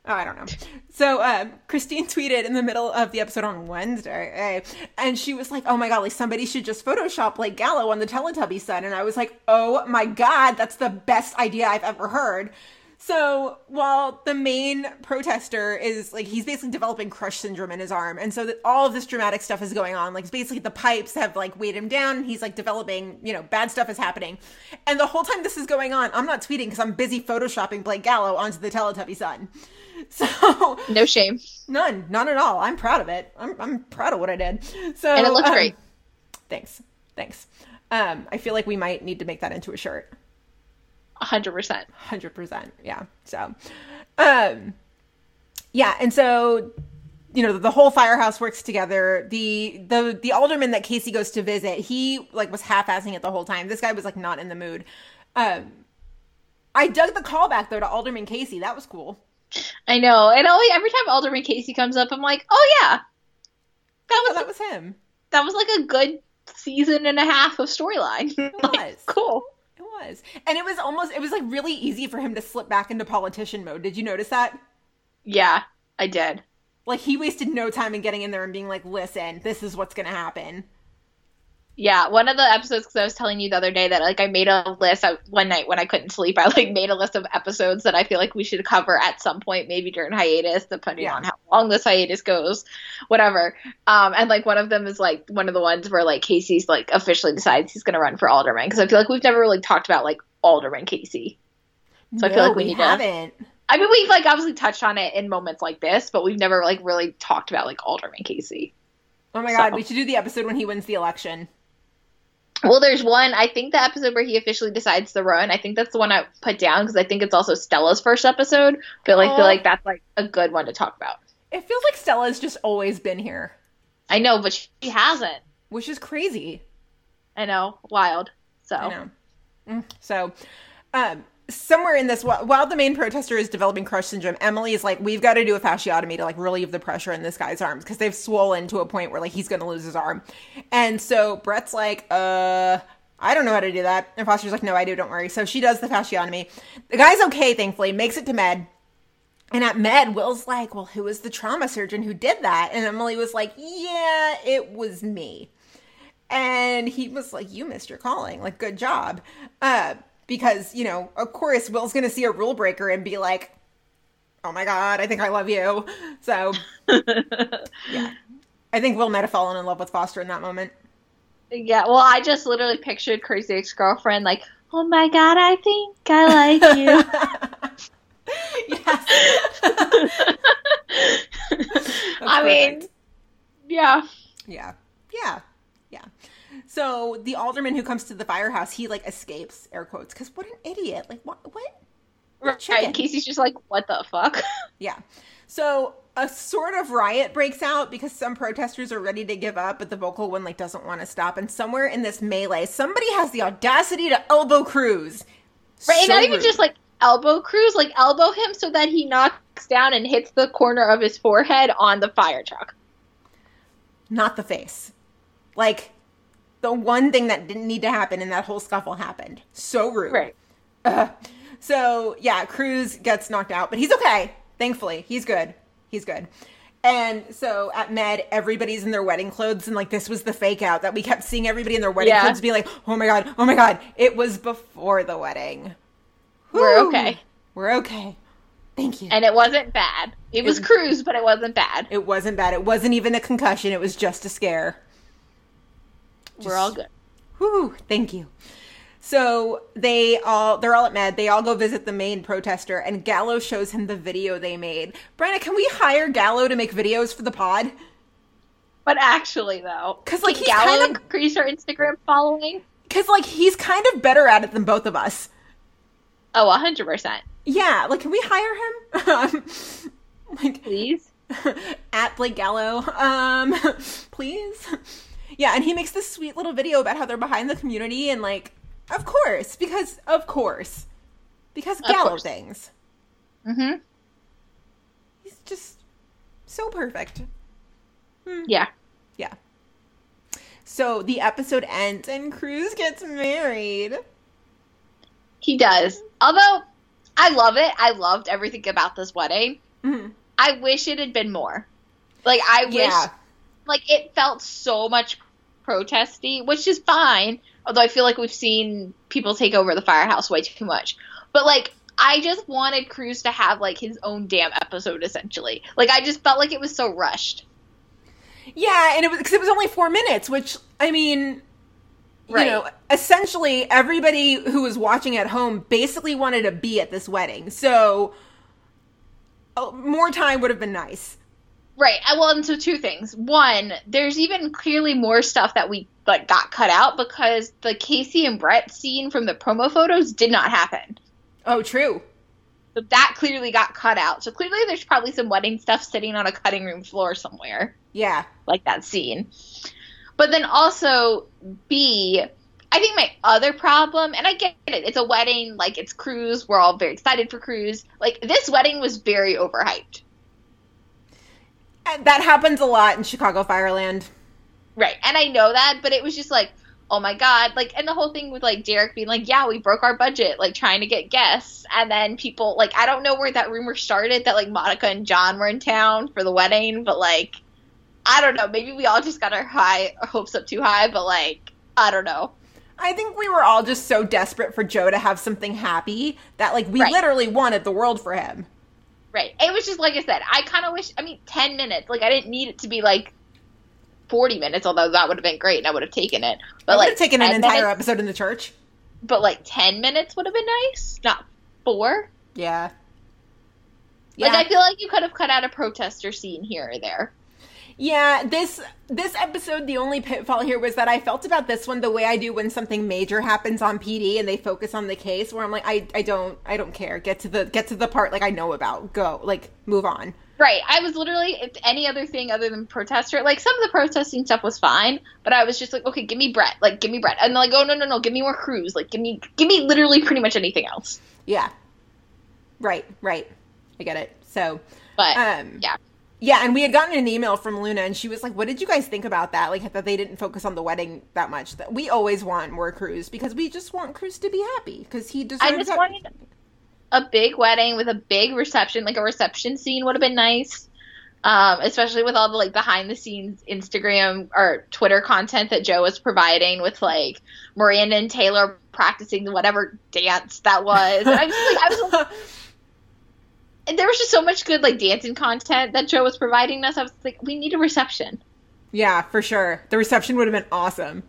Oh, I don't know. So Christine tweeted in the middle of the episode on Wednesday, and she was like, oh my God, like, somebody should just Photoshop, like, Gallo on the Teletubby son. And I was like, oh my God, that's the best idea I've ever heard. So while the main protester is, like, he's basically developing crush syndrome in his arm. And so that all of this dramatic stuff is going on. Like, basically the pipes have, like, weighed him down, and he's, like, developing, you know, bad stuff is happening. And the whole time this is going on, I'm not tweeting because I'm busy Photoshopping Blake Gallo onto the Teletubby son. So no shame, none, none at all. I'm proud of it. I'm proud of what I did. So, and it looks great. Thanks. I feel like we might need to make that into a shirt. 100%. Yeah. So, yeah. And so, you know, the whole firehouse works together. The alderman that Casey goes to visit, he, like, was half-assing it the whole time. This guy was, like, not in the mood. I dug the callback, though, to Alderman Casey. That was cool. I know. And always, every time Alderman Casey comes up, I'm like, oh yeah, that was him. That was, like, a good 1.5 seasons of storyline. It was. Like, cool. It was. And it was like really easy for him to slip back into politician mode. Did you notice that? Yeah, I did. Like, he wasted no time in getting in there and being like, listen, this is what's going to happen. Yeah, one of the episodes, because I was telling you the other day that, like, I made a list. One night when I couldn't sleep, I, like, made a list of episodes that I feel like we should cover at some point, maybe during hiatus, depending on how long this hiatus goes, whatever. And, like, one of them is, like, one of the ones where, like, Casey's, like, officially decides he's going to run for alderman. Because I feel like we've never really talked about, like, Alderman Casey. So I feel like we haven't. I mean, we've, like, obviously touched on it in moments like this, but we've never, like, really talked about, like, Alderman Casey. Oh, my God. We should do the episode when he wins the election. Well, there's one, I think the episode where he officially decides to run. I think that's the one I put down because I think it's also Stella's first episode. But I feel like that's, like, a good one to talk about. It feels like Stella's just always been here. I know, but she hasn't. Which is crazy. I know. Wild. So. I know. So, somewhere in this, while the main protester is developing crush syndrome, Emily is like, we've got to do a fasciotomy to, like, relieve the pressure in this guy's arms because they've swollen to a point where, like, he's going to lose his arm. And so Brett's like, I don't know how to do that. And Foster's like, no, I do. Don't worry. So she does the fasciotomy. The guy's okay, thankfully, makes it to Med. And at Med, Will's like, well, who was the trauma surgeon who did that? And Emily was like, yeah, it was me. And he was like, you missed your calling. Like, good job. Because, you know, of course, Will's going to see a rule breaker and be like, oh, my God, I think I love you. So, yeah. I think Will might have fallen in love with Foster in that moment. Yeah, well, I just literally pictured Crazy Ex-Girlfriend like, oh, my God, I think I like you. Yes. I mean, yeah. Yeah. Yeah. Yeah. So the alderman who comes to the firehouse, he, like, escapes, air quotes, because what an idiot. Like, what? Right. Casey's just like, what the fuck? Yeah. So a sort of riot breaks out because some protesters are ready to give up, but the vocal one, like, doesn't want to stop. And somewhere in this melee, somebody has the audacity to elbow Cruz. Right. So and not even just, like, elbow Cruz, like, elbow him so that he knocks down and hits the corner of his forehead on the fire truck. Not the face. Like, the one thing that didn't need to happen in that whole scuffle happened. So rude. Right. So, yeah, Cruz gets knocked out. But he's okay, thankfully. He's good. And so at Med, everybody's in their wedding clothes. And, like, this was the fake out that we kept seeing everybody in their wedding clothes be like, oh, my God. It was before the wedding. We're okay. We're okay. Thank you. And it wasn't bad. It was Cruz, but it wasn't bad. It wasn't bad. It wasn't even a concussion. It was just a scare. We're all good. Whoo, thank you. So they're all at Med. They all go visit the main protester, and Gallo shows him the video they made. Bryna, can we hire Gallo to make videos for the pod? But actually, though, because, like, he's Gallo kind of increase our Instagram following. Because, like, he's kind of better at it than both of us. Oh, 100%. Yeah, like, can we hire him? Like, please, at Blake Gallo, please. Yeah, and he makes this sweet little video about how they're behind the community and, like, of course, because Gallo things. Mm-hmm. He's just so perfect. Yeah. Yeah. So the episode ends and Cruz gets married. He does. Although, I love it. I loved everything about this wedding. Mm-hmm. I wish it had been more. Like, I wish... Like, it felt so much protesty, which is fine. Although I feel like we've seen people take over the firehouse way too much. But, like, I just wanted Cruz to have, like, his own damn episode, essentially. Like, I just felt like it was so rushed. Yeah, and it was only 4 minutes, which, I mean, you know, essentially everybody who was watching at home basically wanted to be at this wedding. So, more time would have been nice. Right. Well, and so two things. One, there's even clearly more stuff that we, like, got cut out because the Casey and Brett scene from the promo photos did not happen. Oh, true. So that clearly got cut out. So clearly there's probably some wedding stuff sitting on a cutting room floor somewhere. Yeah. Like that scene. But then also, B, I think my other problem, and I get it, it's a wedding, like, it's Cruz, we're all very excited for Cruz. Like, this wedding was very overhyped. That happens a lot in Chicago Fireland. Right. And I know that, but it was just like, oh my God. Like, and the whole thing with, like, Derek being like, yeah, we broke our budget, like, trying to get guests. And then people, like, I don't know where that rumor started that, like, Monica and John were in town for the wedding, but, like, I don't know. Maybe we all just got our hopes up too high, but, like, I don't know. I think we were all just so desperate for Joe to have something happy that, like, we literally wanted the world for him. Right. It was just, like I said, I kind of wish, 10 minutes. Like, I didn't need it to be, 40 minutes, although that would have been great and I would have taken it. But I would have taken an entire episode in the church. But, 10 minutes would have been nice, not 4. Yeah. I feel like you could have cut out a protester scene here or there. Yeah, this episode, the only pitfall here was that I felt about this one the way I do when something major happens on PD and they focus on the case, where I'm like, I don't care. Get to the part I know about. Go. Move on. Right. I was literally, if any other thing other than protester, some of the protesting stuff was fine, but I was just like, okay, give me Brett. Give me Brett. And they're like, oh, no, give me more Cruz. Give me literally pretty much anything else. Yeah. Right. I get it. So, but, yeah. Yeah, and we had gotten an email from Luna, and she was like, what did you guys think about that? That they didn't focus on the wedding that much. That we always want more Cruz, because we just want Cruz to be happy, because he deserves happy. I just wanted a big wedding with a big reception. A reception scene would have been nice, especially with all the, behind-the-scenes Instagram or Twitter content that Joe was providing with, Miranda and Taylor practicing whatever dance that was. And and there was just so much good, dancing content that Joe was providing us. I was like, we need a reception. Yeah, for sure. The reception would have been awesome.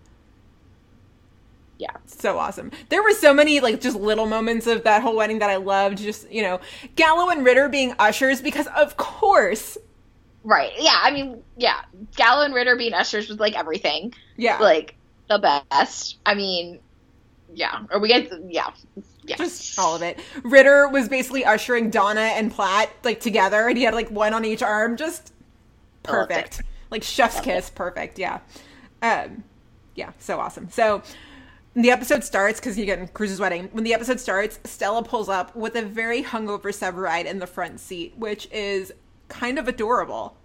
Yeah. So awesome. There were so many, just little moments of that whole wedding that I loved. Just, Gallo and Ritter being ushers, because of course. Right. Yeah, Gallo and Ritter being ushers was, everything. Yeah. The best. Yeah. Or we get, yeah. Yes. Just all of it. Ritter was basically ushering Donna and Platt, together, and he had, one on each arm. Just perfect. Chef's kiss. It. Perfect, yeah. Yeah, so awesome. So, the episode starts, because, again, Cruz's wedding. When the episode starts, Stella pulls up with a very hungover Severide in the front seat, which is kind of adorable.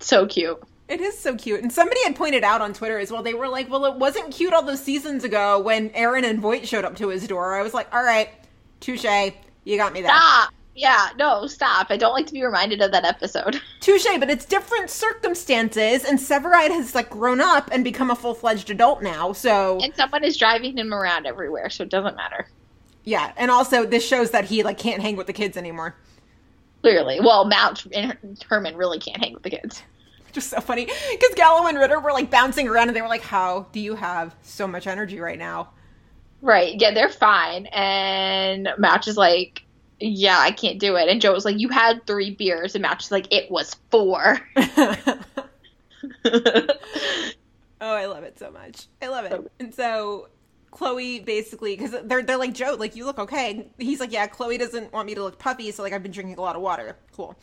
So cute. It is so cute. And somebody had pointed out on Twitter as well, they were like, well, it wasn't cute all those seasons ago when Aaron and Voight showed up to his door. I was like, all right, touche. You got me there. Stop. Yeah, no, stop. I don't like to be reminded of that episode. Touche, but it's different circumstances, and Severide has, grown up and become a full-fledged adult now, so... And someone is driving him around everywhere, so it doesn't matter. Yeah, and also this shows that he, can't hang with the kids anymore. Clearly. Well, Mount and Herman really can't hang with the kids. Which is so funny, because Gallo and Ritter were, bouncing around, and they were like, how do you have so much energy right now? Right. Yeah, they're fine. And Match is like, yeah, I can't do it. And Joe was like, you had 3 beers. And Match is like, it was 4. Oh, I love it so much. I love it. And so Chloe basically, because they're like, Joe, you look okay. And he's like, yeah, Chloe doesn't want me to look puffy, so, I've been drinking a lot of water. Cool.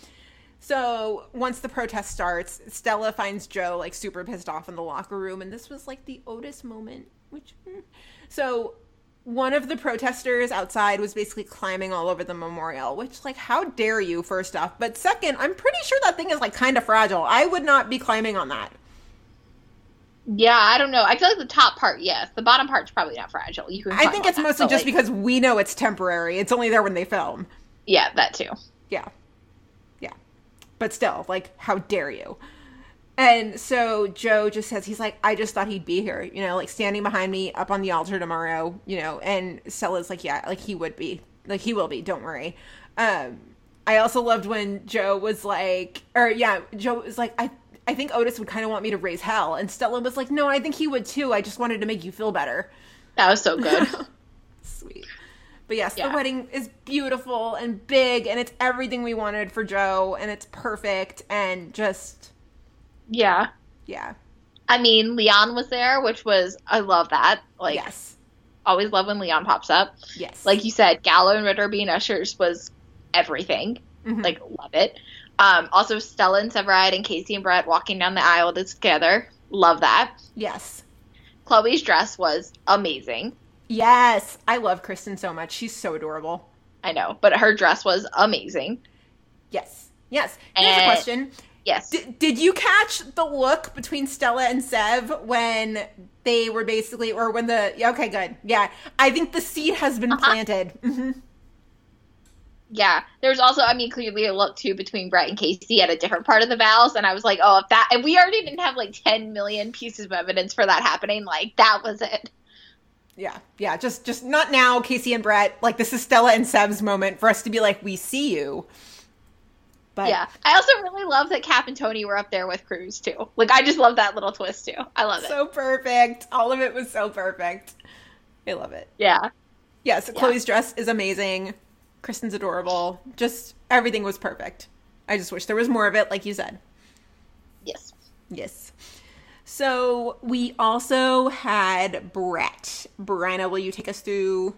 So once the protest starts, Stella finds Joe, super pissed off in the locker room. And this was, the Otis moment, which... So one of the protesters outside was basically climbing all over the memorial, which, how dare you, first off. But second, I'm pretty sure that thing is, kind of fragile. I would not be climbing on that. Yeah, I don't know. I feel the top part, yes. The bottom part's probably not fragile. I think it's mostly just because we know it's temporary. It's only there when they film. Yeah, that too. Yeah. But still, how dare you? And so Joe just says, he's like, I just thought he'd be here, standing behind me up on the altar tomorrow, and Stella's like, yeah, he would be. He will be, don't worry. I also loved when Joe was like, or yeah, Joe was like, I think Otis would kind of want me to raise hell. And Stella was like, no, I think he would too. I just wanted to make you feel better. That was so good. Sweet. But yes, yeah. The wedding is beautiful and big, and it's everything we wanted for Joe, and it's perfect, and just... Yeah. Yeah. Leon was there, which was... I love that. Yes. Always love when Leon pops up. Yes. Like you said, Gallo and Ritter being ushers was everything. Mm-hmm. Love it. Also, Stella and Severide and Casey and Brett walking down the aisle together. Love that. Yes. Chloe's dress was amazing. Yes, I love Kristen so much. She's so adorable. I know, but her dress was amazing. Yes. Here's a question. Yes. Did you catch the look between Stella and Sev when they were basically, or when the, okay, good. Yeah, I think the seed has been planted. Mm-hmm. Yeah, there was also, I mean, clearly a look, too, between Brett and Casey at a different part of the vows, and I was like, oh, if that, and we already didn't have, like, 10 million pieces of evidence for that happening, like, that was it. Yeah, just not now, Casey and Brett, like, this is Stella and Seb's moment for us to be like, we see you. But yeah, I also really love that Cap and Tony were up there with Cruz, too. Like, I just love that little twist, too. I love it. So perfect. All of it was so perfect. I love it. Yeah, so Chloe's dress is amazing. Kristen's adorable. Just everything was perfect. I just wish there was more of it, like you said. Yes. So we also had Brett. Bryna, will you take us through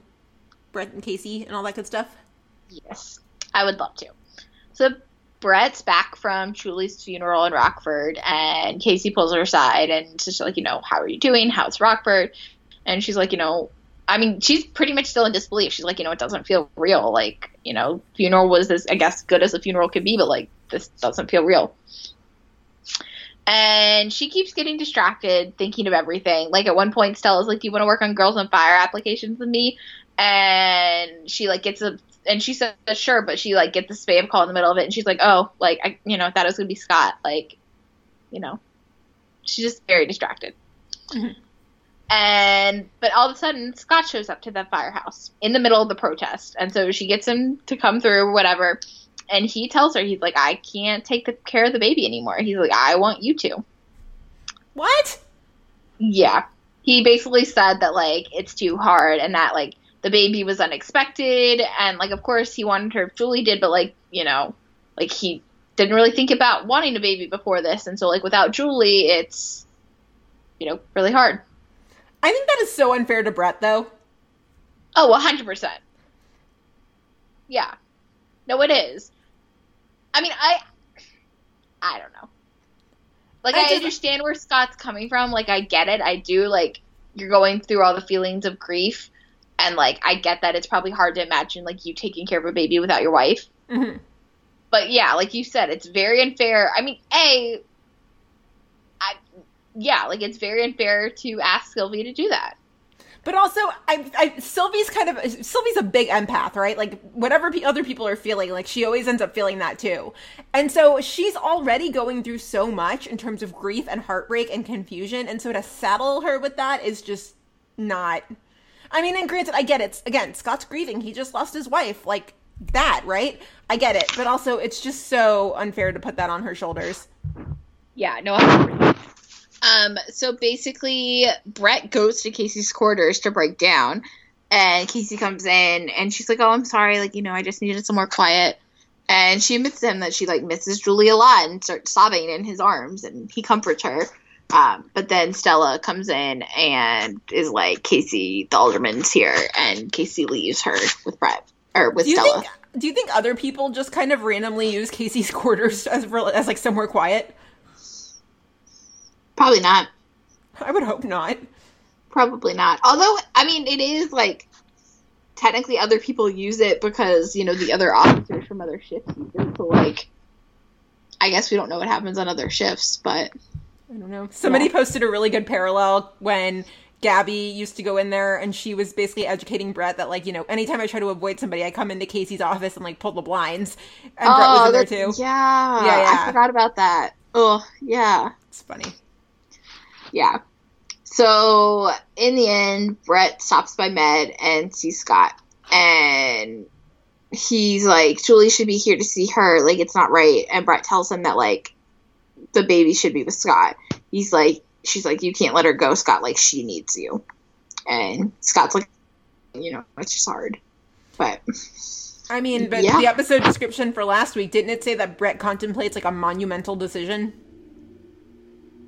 Brett and Casey and all that good stuff? Yes, I would love to. So Brett's back from Julie's funeral in Rockford, and Casey pulls her aside and she's like, you know, how are you doing? How's Rockford? And she's like, you know, I mean, she's pretty much still in disbelief. She's like, you know, it doesn't feel real. Like, you know, funeral was this, I guess, good as a funeral could be, but, like, this doesn't feel real. And she keeps getting distracted, thinking of everything. Like, at one point, Stella's like, do you want to work on Girls on Fire applications with me? And she, like, and she says, sure, but she, like, gets this spam call in the middle of it, and she's like, oh, like, I, you know, thought it was going to be Scott. Like, you know, she's just very distracted. Mm-hmm. But all of a sudden, Scott shows up to the firehouse in the middle of the protest. And so she gets him to come through, whatever. And he tells her, he's like, I can't take care of the baby anymore. He's like, I want you to. What? Yeah. He basically said that, like, it's too hard and that, like, the baby was unexpected. And, like, of course, he wanted her, Julie did, but, like, you know, like, he didn't really think about wanting a baby before this. And so, like, without Julie, it's, you know, really hard. I think that is so unfair to Brett, though. Oh, 100%. Yeah. No, it is. I mean, I don't know. Like, I understand where Scott's coming from. Like, I get it. I do. Like, you're going through all the feelings of grief. And, like, I get that it's probably hard to imagine, like, you taking care of a baby without your wife. Mm-hmm. But, yeah, like you said, it's very unfair. I mean, yeah, like, it's very unfair to ask Sylvie to do that. But also, Sylvie's a big empath, right? Like, whatever other people are feeling, like, she always ends up feeling that, too. And so she's already going through so much in terms of grief and heartbreak and confusion. And so to saddle her with that is just not... I mean, and granted, I get it. Again, Scott's grieving. He just lost his wife. Like, that, right? I get it. But also, it's just so unfair to put that on her shoulders. Yeah, no, so basically, Brett goes to Casey's quarters to break down, and Casey comes in, and she's like, oh, I'm sorry, like, you know, I just needed some more quiet, and she admits to him that she, like, misses Julie a lot and starts sobbing in his arms, and he comforts her, but then Stella comes in and is like, Casey, the alderman's here, and Casey leaves her with Brett, or with Stella. Do you think other people just kind of randomly use Casey's quarters as like, somewhere quiet? Probably not. I would hope not. Probably not. Although, I mean, it is, like, technically other people use it because, you know, the other officers from other shifts use it. So, like, I guess we don't know what happens on other shifts, but... I don't know. Somebody posted a really good parallel when Gabby used to go in there and she was basically educating Brett that, like, you know, anytime I try to avoid somebody, I come into Casey's office and, like, pull the blinds. And Brett was in there, too. Yeah. I forgot about that. Oh, yeah. It's funny. Yeah. So, in the end, Brett stops by Med and sees Scott. And he's like, Julie should be here to see her. Like, it's not right. And Brett tells him that, like, the baby should be with Scott. He's like, she's like, you can't let her go, Scott. Like, she needs you. And Scott's like, you know, it's just hard. But... I mean, but yeah. The episode description for last week, didn't it say that Brett contemplates, like, a monumental decision?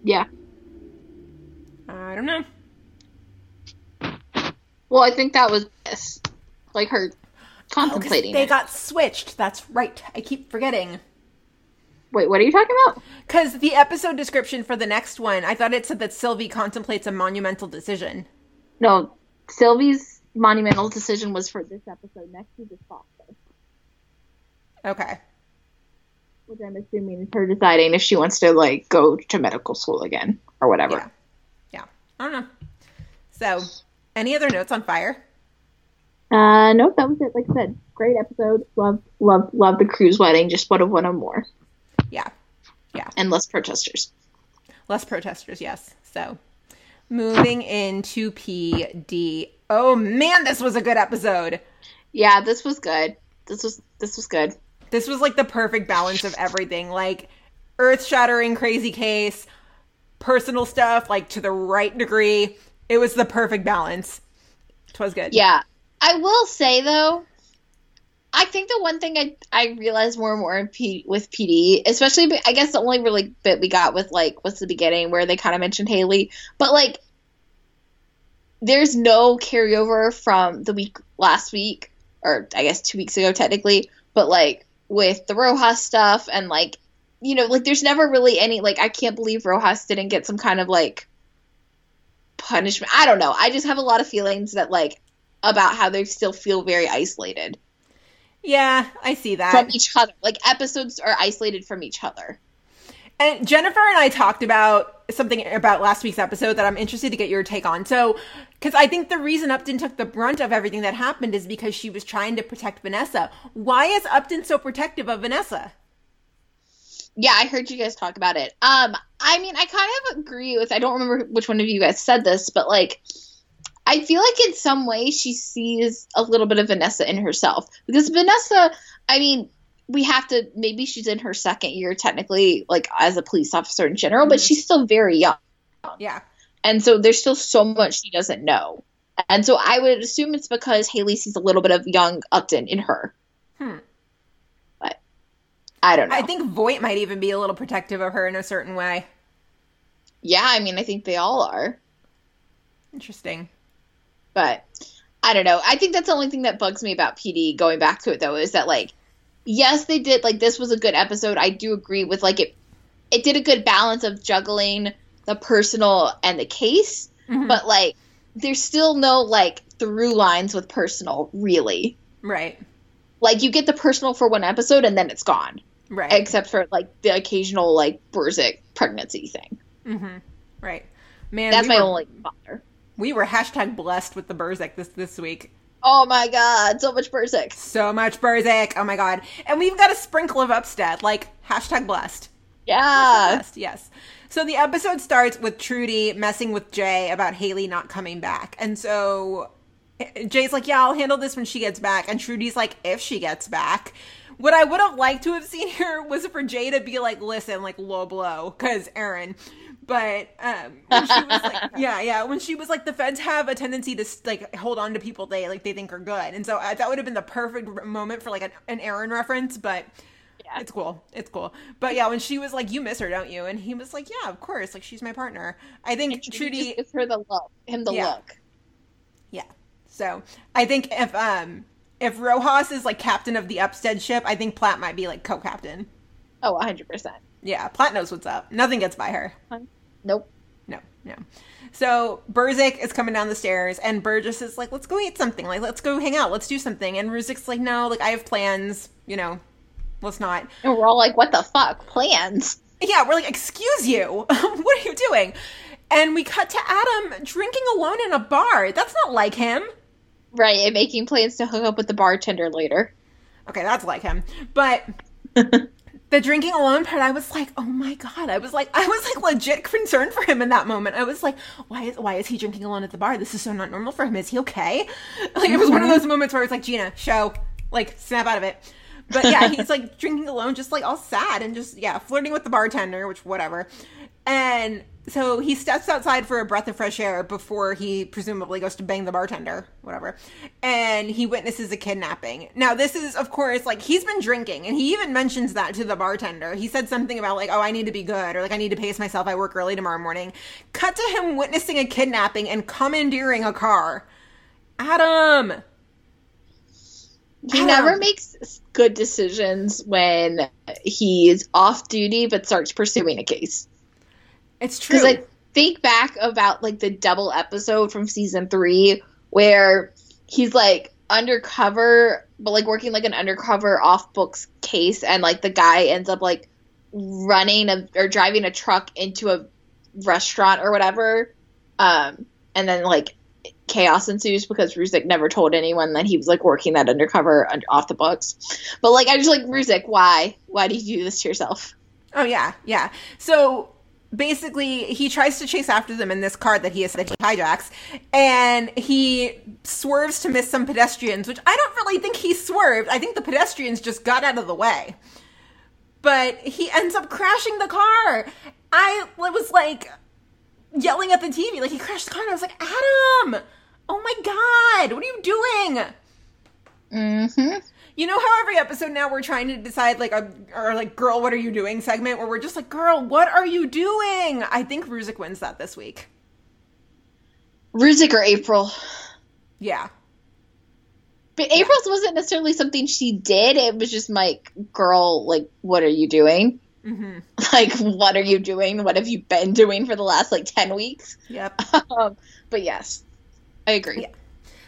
Yeah. I don't know. Well, I think that was this. Like, her contemplating. They got switched. That's right. I keep forgetting. Wait, what are you talking about? Because the episode description for the next one, I thought it said that Sylvie contemplates a monumental decision. No, Sylvie's monumental decision was for this episode. Next week is Foster. Okay. Which I'm assuming is her deciding if she wants to, like, go to medical school again or whatever. Yeah. I don't know. So, any other notes on fire? Nope, that was it. Like I said, great episode. Love the Cruz wedding. Just would have wanted more. Yeah. And less protesters. Yes. So, moving into PD. Oh man, this was a good episode. Yeah, this was good. This was good. This was like the perfect balance of everything. Like earth-shattering crazy case, personal stuff, like to the right degree. It was the perfect balance. 'Twas good. Yeah. I will say, though, I think the one thing I realized more and more with PD, especially, I guess the only really bit we got with, like, what's the beginning where they kind of mentioned Haley, but, like, there's no carryover from the week last week, or I guess 2 weeks ago technically, but, like, with the Rojas stuff and, like, you know, like, there's never really any, like, I can't believe Rojas didn't get some kind of, like, punishment. I don't know. I just have a lot of feelings that, like, about how they still feel very isolated. Yeah, I see that. From each other. Like, episodes are isolated from each other. And Jennifer and I talked about something about last week's episode that I'm interested to get your take on. So, because I think the reason Upton took the brunt of everything that happened is because she was trying to protect Vanessa. Why is Upton so protective of Vanessa? Yeah, I heard you guys talk about it. I mean, I kind of agree with, I don't remember which one of you guys said this, but, like, I feel like in some way she sees a little bit of Vanessa in herself. Because Vanessa, I mean, we have to, maybe she's in her second year technically, like as a police officer in general, but she's still very young. Yeah. And so there's still so much she doesn't know. And so I would assume it's because Haley sees a little bit of young Upton in her. But I don't know. I think Voight might even be a little protective of her in a certain way. Yeah, I mean, I think they all are. Interesting. But I don't know. I think that's the only thing that bugs me about PD, going back to it, though, is that, like, yes, they did. Like, this was a good episode. I do agree with, like, it did a good balance of juggling the personal and the case. But, like, there's still no, like, through lines with personal, really. Right. Like, you get the personal for one episode and then it's gone. Right. Except for, like, the occasional, like, Berzik pregnancy thing. Right. Man, that's my only bother. We were hashtag blessed with the Berzik this week. Oh, my God. So much Berzik. Oh, my God. And we've got a sprinkle of Upstead. Like, hashtag blessed. Yeah. Hashtag blessed, yes. So the episode starts with Trudy messing with Jay about Haley not coming back. And so Jay's like, yeah, I'll handle this when she gets back. And Trudy's like, if she gets back. What I would have liked to have seen here was for Jay to be like, listen, like, low blow. Because Aaron... But when she was like, when she was like, the feds have a tendency to like hold on to people they think are good, and so that would have been the perfect moment for like an Aaron reference. But yeah, it's cool. But yeah, when she was like, "You miss her, don't you?" and he was like, "Yeah, of course. Like she's my partner." I think and Trudy just gives her the look, look. Yeah. So I think if Rojas is like captain of the Upstead ship, I think Platt might be like co-captain. Oh, 100%. Yeah, Platt knows what's up. Nothing gets by her. Nope. No. So Berzik is coming down the stairs and Burgess is like, let's go eat something. Like, let's go hang out. Let's do something. And Ruzik's like, no, like I have plans, you know, let's not. And we're all like, what the fuck? Plans? Yeah, we're like, excuse you. What are you doing? And we cut to Adam drinking alone in a bar. That's not like him. Right. And making plans to hook up with the bartender later. Okay, that's like him. But... the drinking alone part, I was like, oh my God. I was like legit concerned for him in that moment. I was like, why is he drinking alone at the bar? This is so not normal for him. Is he okay? Like, it was one of those moments where it's like, Gina, show, like, snap out of it. But yeah, he's like drinking alone, just like all sad and just, yeah, flirting with the bartender, which whatever. And so he steps outside for a breath of fresh air before he presumably goes to bang the bartender, whatever. And he witnesses a kidnapping. Now, this is, of course, like, he's been drinking. And he even mentions that to the bartender. He said something about, like, oh, I need to be good. Or, like, I need to pace myself. I work early tomorrow morning. Cut to him witnessing a kidnapping and commandeering a car. Adam. He never makes good decisions when he's off duty but starts pursuing a case. It's true. Because I think back about, like, the double episode from season 3 where he's, like, undercover, but, like, working, like, an undercover off-books case, and, like, the guy ends up, like, driving a truck into a restaurant or whatever, and then, like, chaos ensues because Ruzik never told anyone that he was, like, working that undercover off the books. But, like, I just, like, Ruzik, why? Why do you do this to yourself? Oh, yeah, yeah. So, basically, he tries to chase after them in this car that he has said he hijacks, and he swerves to miss some pedestrians, which I don't really think he swerved. I think the pedestrians just got out of the way. But he ends up crashing the car. I was, like, yelling at the TV. Like, he crashed the car, and I was like, Adam! Oh my god, what are you doing? Mm-hmm. You know how every episode now we're trying to decide, like, our girl, what are you doing segment, where we're just like, girl, what are you doing? I think Ruzik wins that this week. Ruzik or April. Yeah. But April's wasn't necessarily something she did. It was just, like, girl, like, what are you doing? Mm-hmm. Like, what are you doing? What have you been doing for the last, like, 10 weeks? Yep. But yes, I agree. Yeah.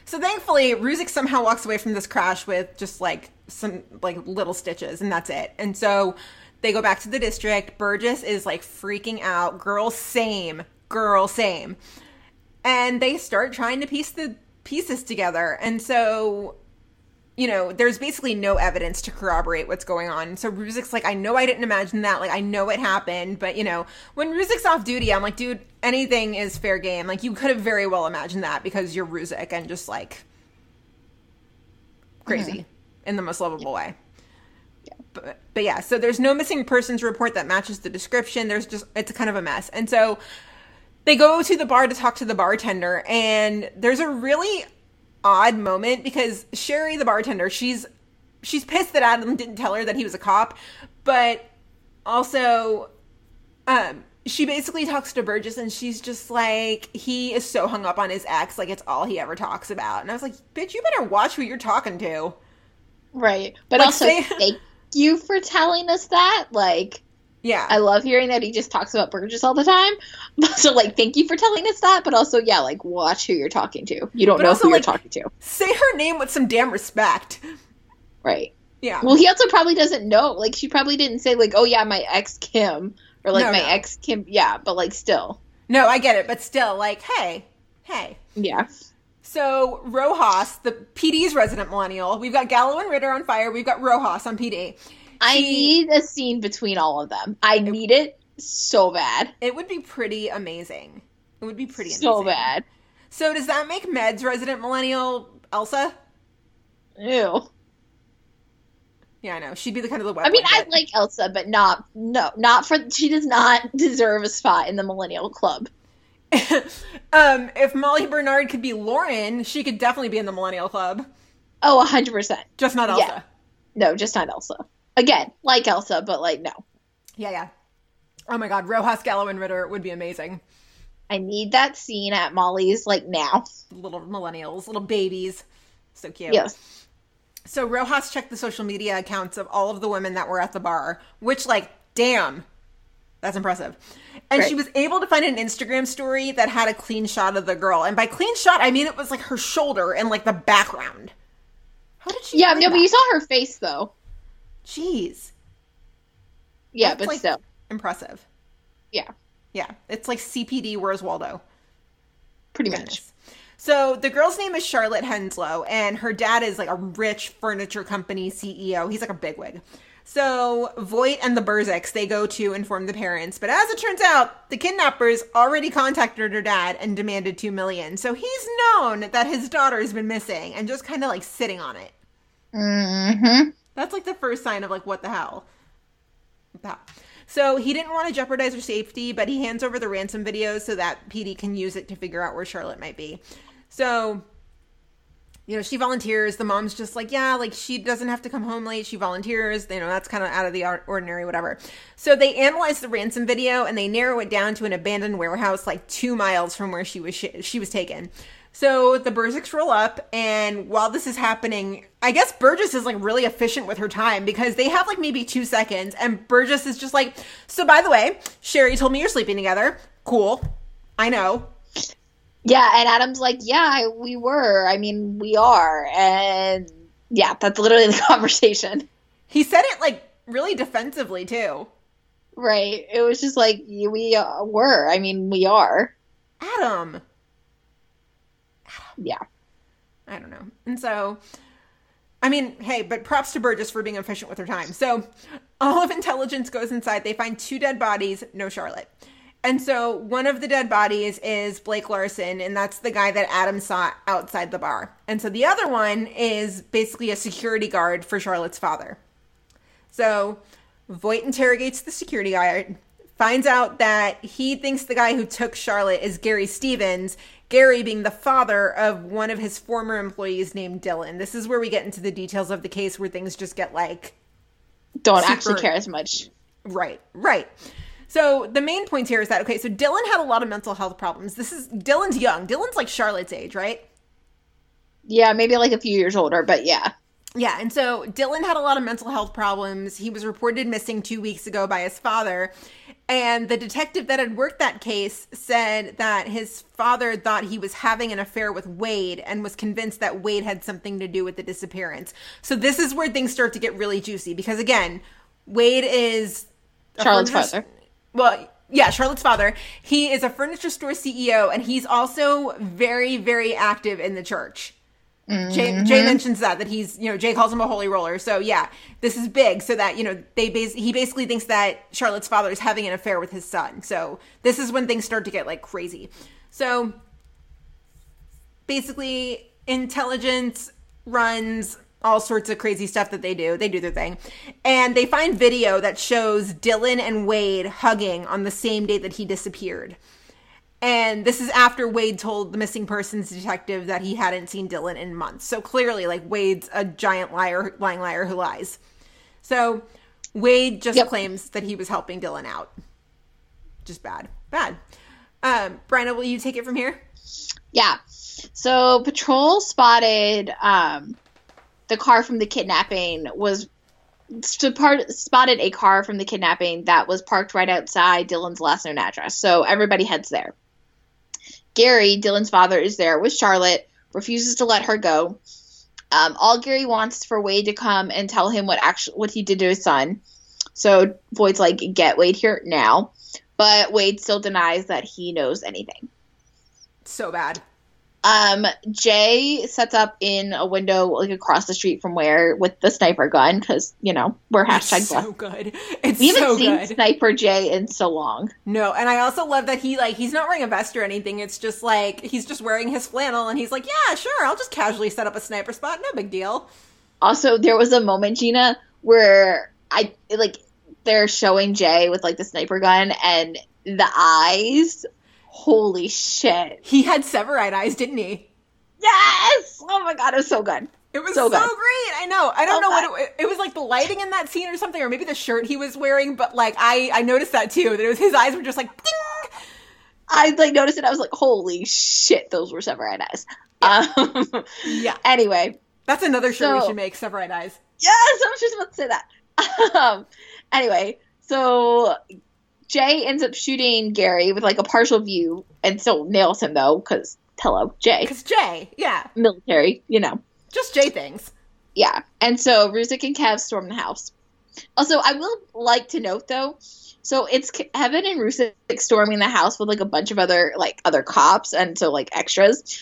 So thankfully, Ruzik somehow walks away from this crash with just, like, some, like, little stitches, and that's it. And so they go back to the district. Burgess is, like, freaking out. Girl, same. Girl, same. And they start trying to piece the pieces together. And so, you know, there's basically no evidence to corroborate what's going on. So Ruzik's like, I know I didn't imagine that. Like, I know it happened. But, you know, when Ruzik's off duty, I'm like, dude, anything is fair game. Like, you could have very well imagined that because you're Ruzik and just, like, crazy in the most lovable way. Yeah. But yeah, so there's no missing persons report that matches the description. There's just, it's kind of a mess. And so they go to the bar to talk to the bartender. And there's a really odd moment because Sherry, the bartender, she's pissed that Adam didn't tell her that he was a cop, but also she basically talks to Burgess and she's just like, he is so hung up on his ex, like it's all he ever talks about. And I was like, bitch, you better watch who you're talking to. Right. But like, also thank you for telling us that. Like, yeah, I love hearing that he just talks about Burgess all the time. So, like, thank you for telling us that. But also, yeah, like, watch who you're talking to. You don't know who you're talking to. Say her name with some damn respect. Right. Yeah. Well, he also probably doesn't know. Like, she probably didn't say, like, oh, yeah, my ex Kim. Or, like, my ex Kim. Yeah, but, like, still. No, I get it. But still, like, hey. Yeah. So, Rojas, the PD's resident millennial. We've got Gallo and Ritter on fire. We've got Rojas on PD. I need a scene between all of them. I need it so bad. It would be pretty amazing. It would be pretty amazing. So bad. So does that make Med's resident millennial Elsa? Ew. Yeah, I know. She'd be the kind of the wet. I mean, I like Elsa, but she does not deserve a spot in the millennial club. If Molly Bernard could be Lauren, she could definitely be in the millennial club. Oh, 100%. Just not Elsa. Yeah. No, just not Elsa. Again, like Elsa, but, like, no. Yeah. Oh, my God. Rojas, Gallo, and Ritter would be amazing. I need that scene at Molly's, like, now. Little millennials, little babies. So cute. Yes. So Rojas checked the social media accounts of all of the women that were at the bar, which, like, damn. That's impressive. And she was able to find an Instagram story that had a clean shot of the girl. And by clean shot, I mean it was, like, her shoulder and, like, the background. How did she but you saw her face, though. Jeez. Yeah, that's, but like, still. Impressive. Yeah. It's like CPD, Where's Waldo? Pretty much. So the girl's name is Charlotte Henslow, and her dad is like a rich furniture company CEO. He's like a bigwig. So Voight and the Berziks, they go to inform the parents. But as it turns out, the kidnappers already contacted her dad and demanded $2 million. So he's known that his daughter has been missing and just kind of like sitting on it. Mm-hmm. That's, like, the first sign of, like, what the hell. So he didn't want to jeopardize her safety, but he hands over the ransom video so that PD can use it to figure out where Charlotte might be. So, you know, she volunteers. The mom's just like, yeah, like, she doesn't have to come home late. She volunteers. You know, that's kind of out of the ordinary, whatever. So they analyze the ransom video, and they narrow it down to an abandoned warehouse, like, 2 miles from where she was taken. So the Berziks roll up, and while this is happening, I guess Burgess is, like, really efficient with her time because they have, like, maybe 2 seconds, and Burgess is just like, so by the way, Sherry told me you're sleeping together. Cool. I know. Yeah, and Adam's like, yeah, we were. I mean, we are. And, yeah, that's literally the conversation. He said it, like, really defensively, too. Right. It was just like, we were. I mean, we are. Adam. yeah. I don't know. And so, I mean, hey, but props to Burgess for being efficient with her time. So all of intelligence goes inside. They find two dead bodies, no Charlotte. And so one of the dead bodies is Blake Larson, and that's the guy that Adam saw outside the bar. And so the other one is basically a security guard for Charlotte's father. So Voight interrogates the security guard, finds out that he thinks the guy who took Charlotte is Gary Stevens, Gary being the father of one of his former employees named Dylan. This is where we get into the details of the case where things just get like... Don't super... actually care as much. Right, right. So the main point here is that, okay, so Dylan had a lot of mental health problems. Dylan's young. Dylan's like Charlotte's age, right? Yeah, maybe like a few years older, but yeah. Yeah, and so Dylan had a lot of mental health problems. He was reported missing 2 weeks ago by his father, and the detective that had worked that case said that his father thought he was having an affair with Wade and was convinced that Wade had something to do with the disappearance. So this is where things start to get really juicy because, again, Wade is... Charlotte's father. Well, yeah, Charlotte's father. He is a furniture store CEO, and he's also very, very active in the church. Mm-hmm. Jay mentions that he's, you know, Jay calls him a holy roller. So yeah, this is big. So that, you know, he basically thinks that Charlotte's father is having an affair with his son. So this is when things start to get like crazy. So basically intelligence runs all sorts of crazy stuff that they do. They do their thing. And they find video that shows Dylan and Wade hugging on the same day that he disappeared. And this is after Wade told the missing persons detective that he hadn't seen Dylan in months. So clearly, like, Wade's a giant lying liar who lies. So Wade just claims that he was helping Dylan out. Just bad. Bryna, will you take it from here? Yeah. So patrol spotted a car from the kidnapping that was parked right outside Dylan's last known address. So everybody heads there. Gary, Dylan's father, is there with Charlotte, refuses to let her go. All Gary wants is for Wade to come and tell him what he did to his son. So Voight's like, get Wade here now. But Wade still denies that he knows anything. So bad. Jay sets up in a window, like, across the street from where, with the sniper gun, because, you know, we're hashtag it's so good. It's we haven't so seen good. Sniper Jay in so long. No, and I also love that he, like, he's not wearing a vest or anything. It's just, like, he's just wearing his flannel, and he's like, yeah, sure, I'll just casually set up a sniper spot. No big deal. Also, there was a moment, Gina, where they're showing Jay with, like, the sniper gun, and the eyes... Holy shit. He had Severide eyes, didn't he? Yes! Oh my god, it was so good. It was so great! I know. I don't know what it was like the lighting in that scene or something, or maybe the shirt he was wearing, but like I noticed that too. That it was his eyes were just like ding! I like noticed it, I was like, holy shit, those were Severide eyes. Yeah. Yeah. Anyway. That's another shirt we should make, Severide eyes. Yes, I was just about to say that. Anyway, so Jay ends up shooting Gary with, like, a partial view and still nails him, though, because, hello, Jay. Because Jay, yeah. Military, you know. Just Jay things. Yeah. And so Ruzik and Kev storm the house. Also, I will like to note, though, so it's Kevin and Ruzik storming the house with, like, a bunch of other cops and so, like, extras.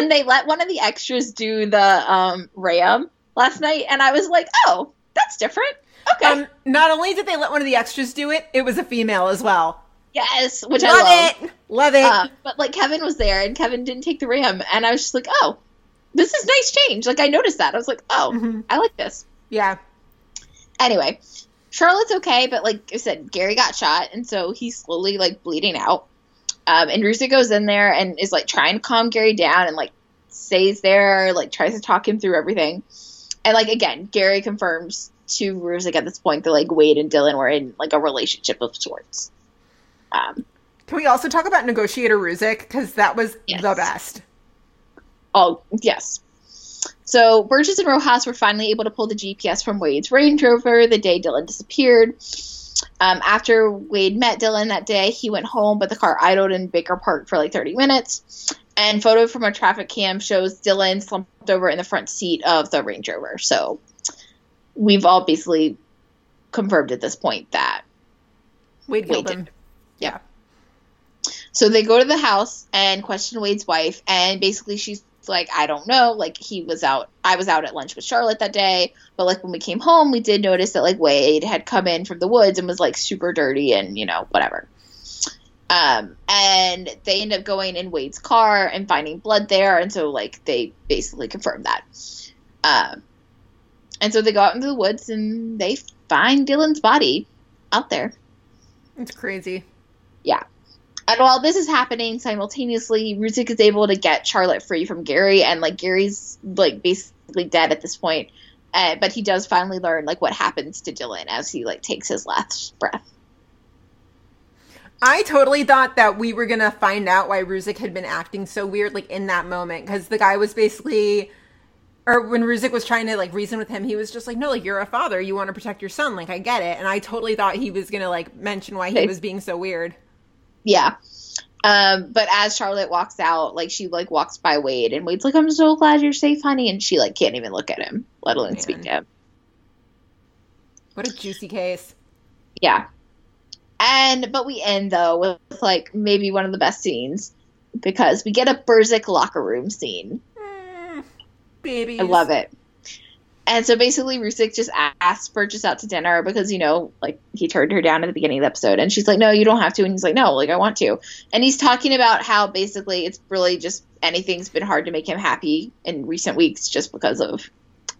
And they let one of the extras do the ram last night, and I was like, oh, that's different. Okay. Not only did they let one of the extras do it, it was a female as well. Yes, which I love. Love it. But, like, Kevin was there, and Kevin didn't take the ram, and I was just like, oh, this is nice change. Like, I noticed that. I was like, oh, mm-hmm. I like this. Yeah. Anyway, Charlotte's okay, but, like I said, Gary got shot, and so he's slowly, like, bleeding out. And Rusa goes in there and is, like, trying to calm Gary down and, like, stays there, like, tries to talk him through everything. And, like, again, Gary confirms... to Ruzik at this point that, like, Wade and Dylan were in, like, a relationship of sorts. Can we also talk about negotiator Ruzik? Because that was the best. Oh, yes. So Burgess and Rojas were finally able to pull the GPS from Wade's Range Rover the day Dylan disappeared. After Wade met Dylan that day, he went home, but the car idled in Baker Park for, like, 30 minutes. And photo from a traffic cam shows Dylan slumped over in the front seat of the Range Rover. So... we've all basically confirmed at this point that Wade killed him. Yeah. So they go to the house and question Wade's wife, and basically she's like, I don't know, like, he was out, I was out at lunch with Charlotte that day, but, like, when we came home, we did notice that, like, Wade had come in from the woods and was, like, super dirty and, you know, whatever. And they end up going in Wade's car and finding blood there, and so, like, they basically confirmed that. And so they go out into the woods and they find Dylan's body out there. It's crazy. Yeah. And while this is happening simultaneously, Ruzik is able to get Charlotte free from Gary, and, like, Gary's, like, basically dead at this point. But he does finally learn, like, what happens to Dylan as he, like, takes his last breath. I totally thought that we were going to find out why Ruzik had been acting so weird, like, in that moment. Because the guy was basically... Or when Ruzik was trying to, like, reason with him, he was just like, no, like, you're a father. You want to protect your son. Like, I get it. And I totally thought he was going to, like, mention why he was being so weird. Yeah. But as Charlotte walks out, like, she, like, walks by Wade. And Wade's like, I'm so glad you're safe, honey. And she, like, can't even look at him, let alone speak to him. What a juicy case. Yeah. But we end, though, with, like, maybe one of the best scenes, because we get a Berzik locker room scene. Babies. I love it. And so basically Ruzik just asks Burgess out to dinner because, you know, like, he turned her down at the beginning of the episode. And she's like, no, you don't have to. And he's like, no, like, I want to. And he's talking about how basically it's really just anything's been hard to make him happy in recent weeks just because of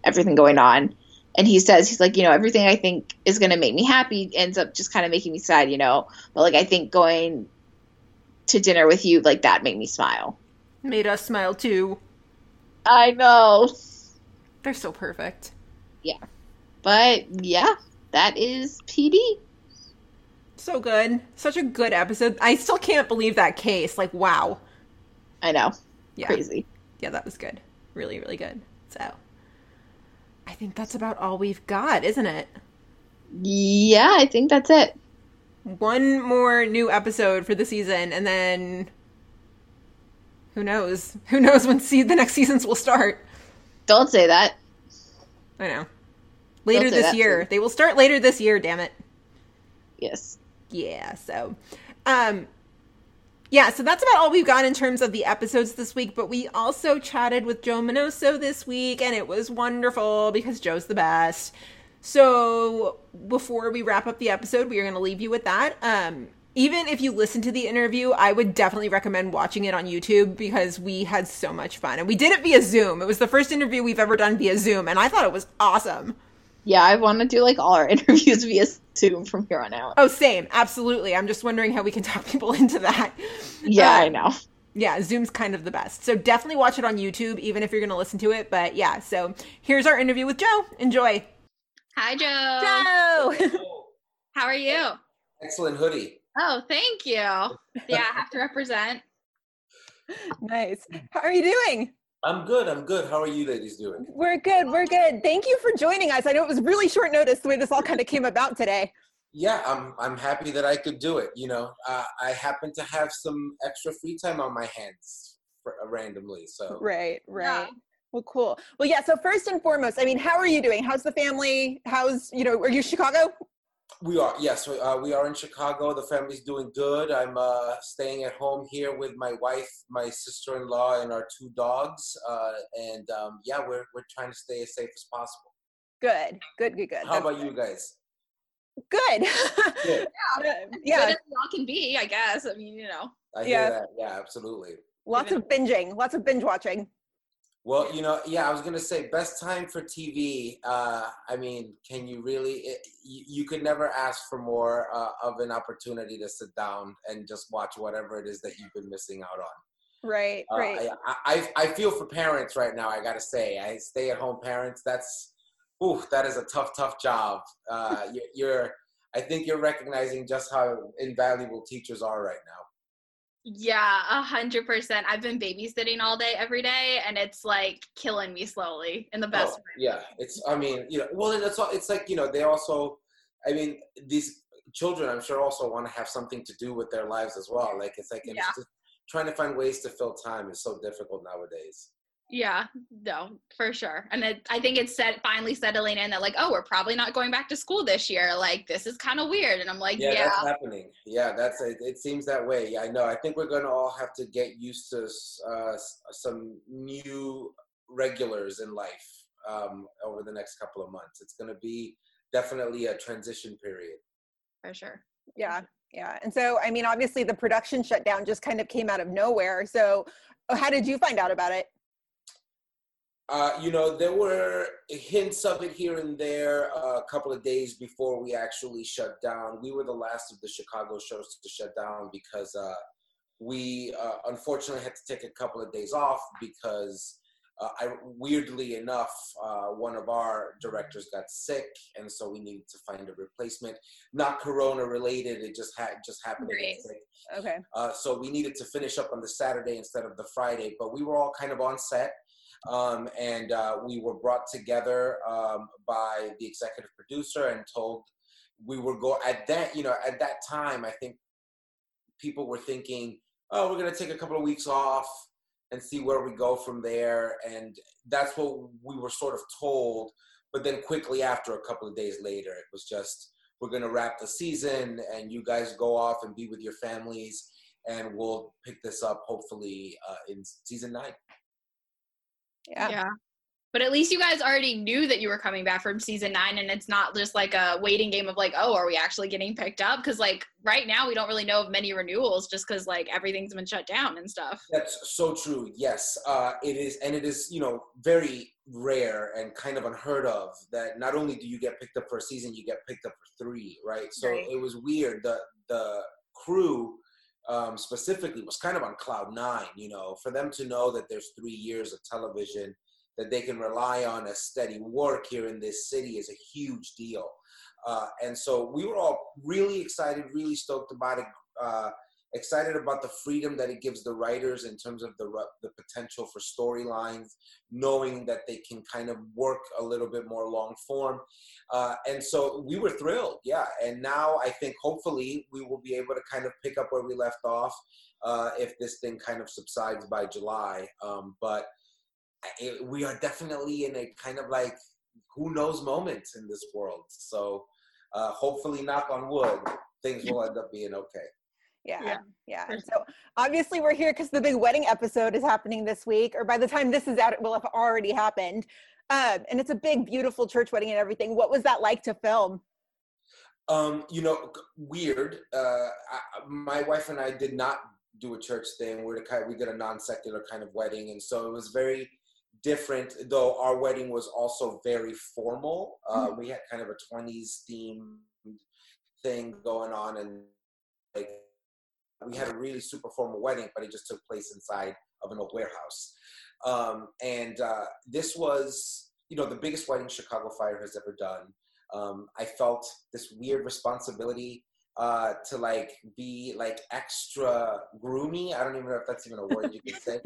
everything going on. And he says, he's like, you know, everything I think is going to make me happy ends up just kind of making me sad, you know. But, like, I think going to dinner with you, like, that made me smile. Made us smile, too. I know. They're so perfect. Yeah. But, yeah, that is PD. So good. Such a good episode. I still can't believe that case. Like, wow. I know. Yeah. Crazy. Yeah, that was good. Really, really good. So... I think that's about all we've got, isn't it? Yeah, I think that's it. One more new episode for the season, and then who knows? Who knows when the next seasons will start? Don't say that. I know. Later this year. They will start later this year, damn it. Yes. Yeah, so... Yeah, so that's about all we've got in terms of the episodes this week, but we also chatted with Joe Minoso this week, and it was wonderful because Joe's the best. So before we wrap up the episode, we are going to leave you with that. Even if you listen to the interview, I would definitely recommend watching it on YouTube because we had so much fun. And we did it via Zoom. It was the first interview we've ever done via Zoom, and I thought it was awesome. Yeah, I want to do, like, all our interviews via Zoom from here on out. Oh, same. Absolutely. I'm just wondering how we can talk people into that. Yeah, I know. Yeah, Zoom's kind of the best. So definitely watch it on YouTube, even if you're going to listen to it. But, yeah, so here's our interview with Joe. Enjoy. Hi, Joe. Joe! How are you? Excellent hoodie. Oh, thank you. Yeah, I have to represent. Nice. How are you doing? I'm good. I'm good. How are you ladies doing? We're good. We're good. Thank you for joining us. I know it was really short notice the way this all kind of came about today. Yeah, I'm happy that I could do it. You know, I happen to have some extra free time on my hands randomly. So right. Yeah. Well, cool. Well, yeah. So first and foremost, I mean, how are you doing? How's the family? How's, you know, are you Chicago? We are. Yes, we are in Chicago. The family's doing good. I'm staying at home here with my wife, my sister-in-law, and our two dogs. Yeah, we're trying to stay as safe as possible. Good. How about you guys? Good. Yeah. Good as we all can be, I guess. I mean, you know. I hear that. Yeah, absolutely. Lots of binge watching. Well, you know, yeah, I was going to say best time for TV. I mean, can you really, you could never ask for more of an opportunity to sit down and just watch whatever it is that you've been missing out on. Right. I feel for parents right now, I got to say. I stay at home parents. That is a tough job. I think you're recognizing just how invaluable teachers are right now. Yeah, 100%. I've been babysitting all day, every day, and it's like killing me slowly in the best way. Yeah, it's. I mean, you know, well, that's all. It's like, you know, they also. I mean, these children, I'm sure, also want to have something to do with their lives as well. Like it's just trying to find ways to fill time is so difficult nowadays. Yeah, no, for sure. And I think it's finally settling in that, like, oh, we're probably not going back to school this year. Like, this is kind of weird. And I'm like, yeah. That's happening. Yeah, that's it. It seems that way. I know. I think we're going to all have to get used to some new regulars in life over the next couple of months. It's going to be definitely a transition period. For sure. Yeah. Yeah. And so, I mean, obviously the production shutdown just kind of came out of nowhere. So how did you find out about it? There were hints of it here and there a couple of days before we actually shut down. We were the last of the Chicago shows to shut down because we unfortunately had to take a couple of days off because weirdly enough, one of our directors got sick, and so we needed to find a replacement. Not Corona related, it just happened. Right. Okay. So we needed to finish up on the Saturday instead of the Friday, but we were all kind of on set. And we were brought together by the executive producer and told we were at that time, I think people were thinking, oh, we're going to take a couple of weeks off and see where we go from there. And that's what we were sort of told. But then quickly after, a couple of days later, it was just, we're going to wrap the season and you guys go off and be with your families. And we'll pick this up hopefully in season 9. Yeah. But at least you guys already knew that you were coming back from season 9, and it's not just like a waiting game of like, oh, are we actually getting picked up? Because like right now we don't really know of many renewals just because like everything's been shut down and stuff. That's so true. Yes, it is, very rare and kind of unheard of that not only do you get picked up for a season, you get picked up for 3, right? So right. It was weird. The crew specifically was kind of on cloud 9, for them to know that there's 3 years of television that they can rely on as steady work here in this city is a huge deal. And so we were all really excited, really stoked about it, excited about the freedom that it gives the writers in terms of the potential for storylines, knowing that they can kind of work a little bit more long form. And so we were thrilled, yeah. And now I think hopefully we will be able to kind of pick up where we left off if this thing kind of subsides by July. But we are definitely in a kind of like who knows moment in this world. So hopefully, knock on wood, things will end up being okay. Yeah. And so obviously we're here because the big wedding episode is happening this week, or by the time this is out, it will have already happened. And it's a big, beautiful church wedding and everything. What was that like to film? Weird. My wife and I did not do a church thing. We did a non-secular kind of wedding. And so it was very different, though our wedding was also very formal. We had kind of a 20s themed thing going on, and like, we had a really super formal wedding, but it just took place inside of an old warehouse. And this was, the biggest wedding Chicago Fire has ever done. I felt this weird responsibility to like be like extra groomy. I don't even know if that's even a word you can say.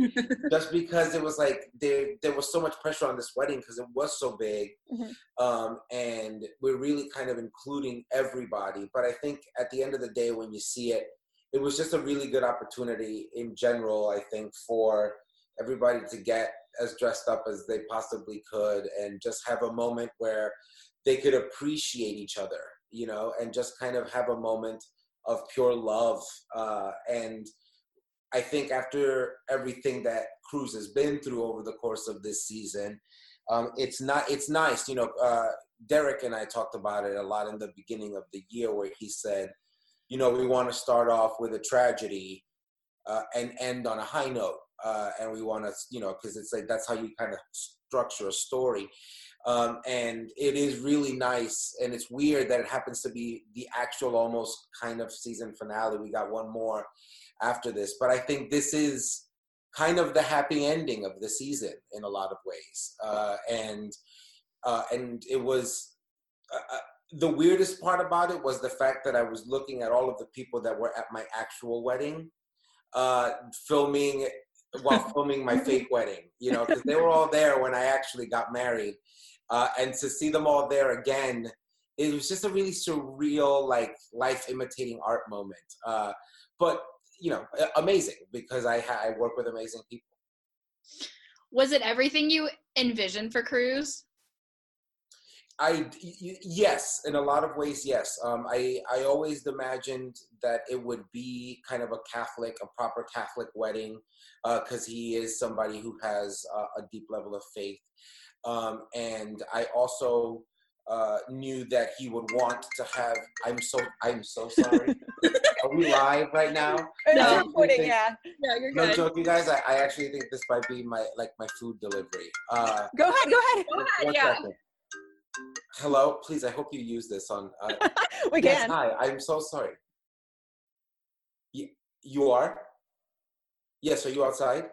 Just because it was like there was so much pressure on this wedding because it was so big. Mm-hmm. And we're really kind of including everybody. But I think at the end of the day, when you see it, it was just a really good opportunity in general, I think, for everybody to get as dressed up as they possibly could and just have a moment where they could appreciate each other, and just kind of have a moment of pure love. And I think after everything that Cruz has been through over the course of this season, it's nice. Derek and I talked about it a lot in the beginning of the year where he said, we want to start off with a tragedy and end on a high note. And we want to, because it's like that's how you kind of structure a story. And it is really nice. And it's weird that it happens to be the actual almost kind of season finale. We got one more after this. But I think this is kind of the happy ending of the season in a lot of ways. And it was... the weirdest part about it was the fact that I was looking at all of the people that were at my actual wedding, filming my fake wedding, because they were all there when I actually got married. And to see them all there again, it was just a really surreal, like life imitating art moment. But amazing because I work with amazing people. Was it everything you envisioned for Cruz? Yes, in a lot of ways, yes. I always imagined that it would be kind of a Catholic, a proper Catholic wedding, because he is somebody who has a deep level of faith. And I also knew that he would want to have, I'm so sorry. Are we live right now? No, recording, yeah. No, you're good. No joke, you guys. I actually think this might be my food delivery. Go ahead. Yeah. Second. Hello, please. I hope you use this on. We yes, can. Hi, I'm so sorry. You are? Yes, are you outside?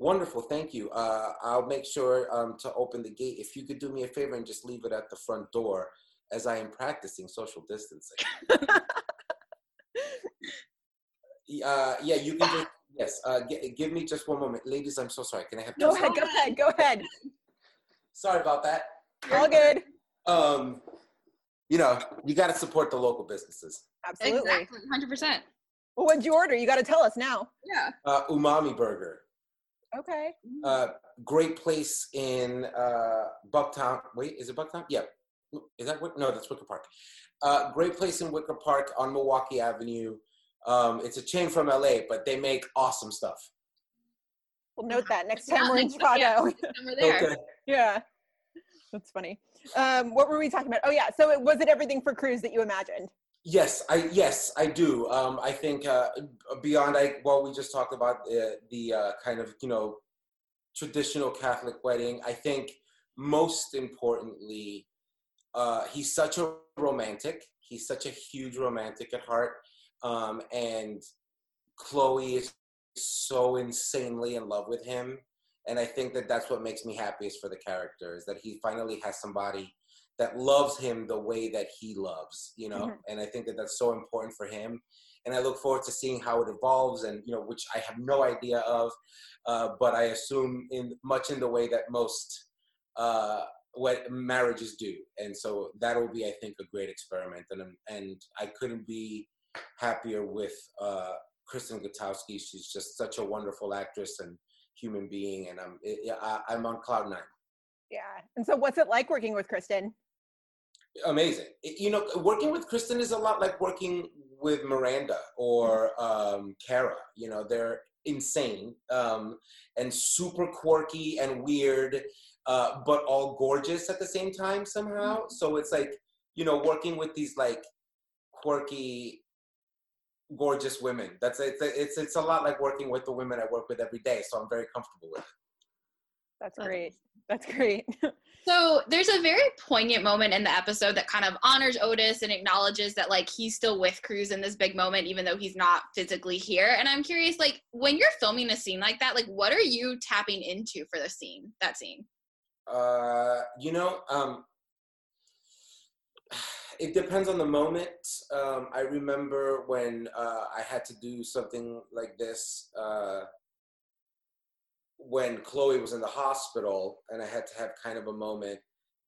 Wonderful, thank you. I'll make sure to open the gate. If you could do me a favor and just leave it at the front door, as I am practicing social distancing. Yeah, you can just, yes. Give me just one moment. Ladies, I'm so sorry. Can I have go ahead, go ahead, go ahead. Sorry about that. All good. You know, you got to support the local businesses. Absolutely. Exactly, 100%. Well, what'd you order? You got to tell us now. Yeah. Umami Burger. Okay. Great place in Bucktown. Wait, is it Bucktown? Yeah. Is that what? No, that's Wicker Park. Great place in Wicker Park on Milwaukee Avenue. It's a chain from LA, but they make awesome stuff. We'll note that next time we're in Chicago. We're there. Okay. Yeah, that's funny. What were we talking about? Oh yeah, so was it everything for Cruz that you imagined? Yes, I do. I think beyond what we just talked about, the kind of, you know, traditional Catholic wedding, I think most importantly, he's such a romantic. He's such a huge romantic at heart. And Chloe is so insanely in love with him. And I think that that's what makes me happiest for the character, is that he finally has somebody that loves him the way that he loves, you know? Mm-hmm. And I think that that's so important for him. And I look forward to seeing how it evolves and, you know, which I have no idea of, but I assume in the way that most what marriages do. And so that'll be, I think, a great experiment. And I couldn't be happier with Kristen Gutowski. She's just such a wonderful actress and human being, and I'm on cloud nine. Yeah. And so what's it like working with Kristen? Amazing. You know, working with Kristen is a lot like working with Miranda or Kara. You know, they're insane and super quirky and weird, but all gorgeous at the same time somehow. Mm-hmm. So it's like, you know, working with these like quirky, gorgeous women. It's a lot like working with the women I work with every day, so I'm very comfortable with it. That's great. So there's a very poignant moment in the episode that kind of honors Otis and acknowledges that like he's still with Cruz in this big moment, even though he's not physically here. And I'm curious, like, when you're filming a scene like that, like what are you tapping into for the scene, that scene? You know, it depends on the moment. I remember when I had to do something like this when Chloe was in the hospital, and I had to have kind of a moment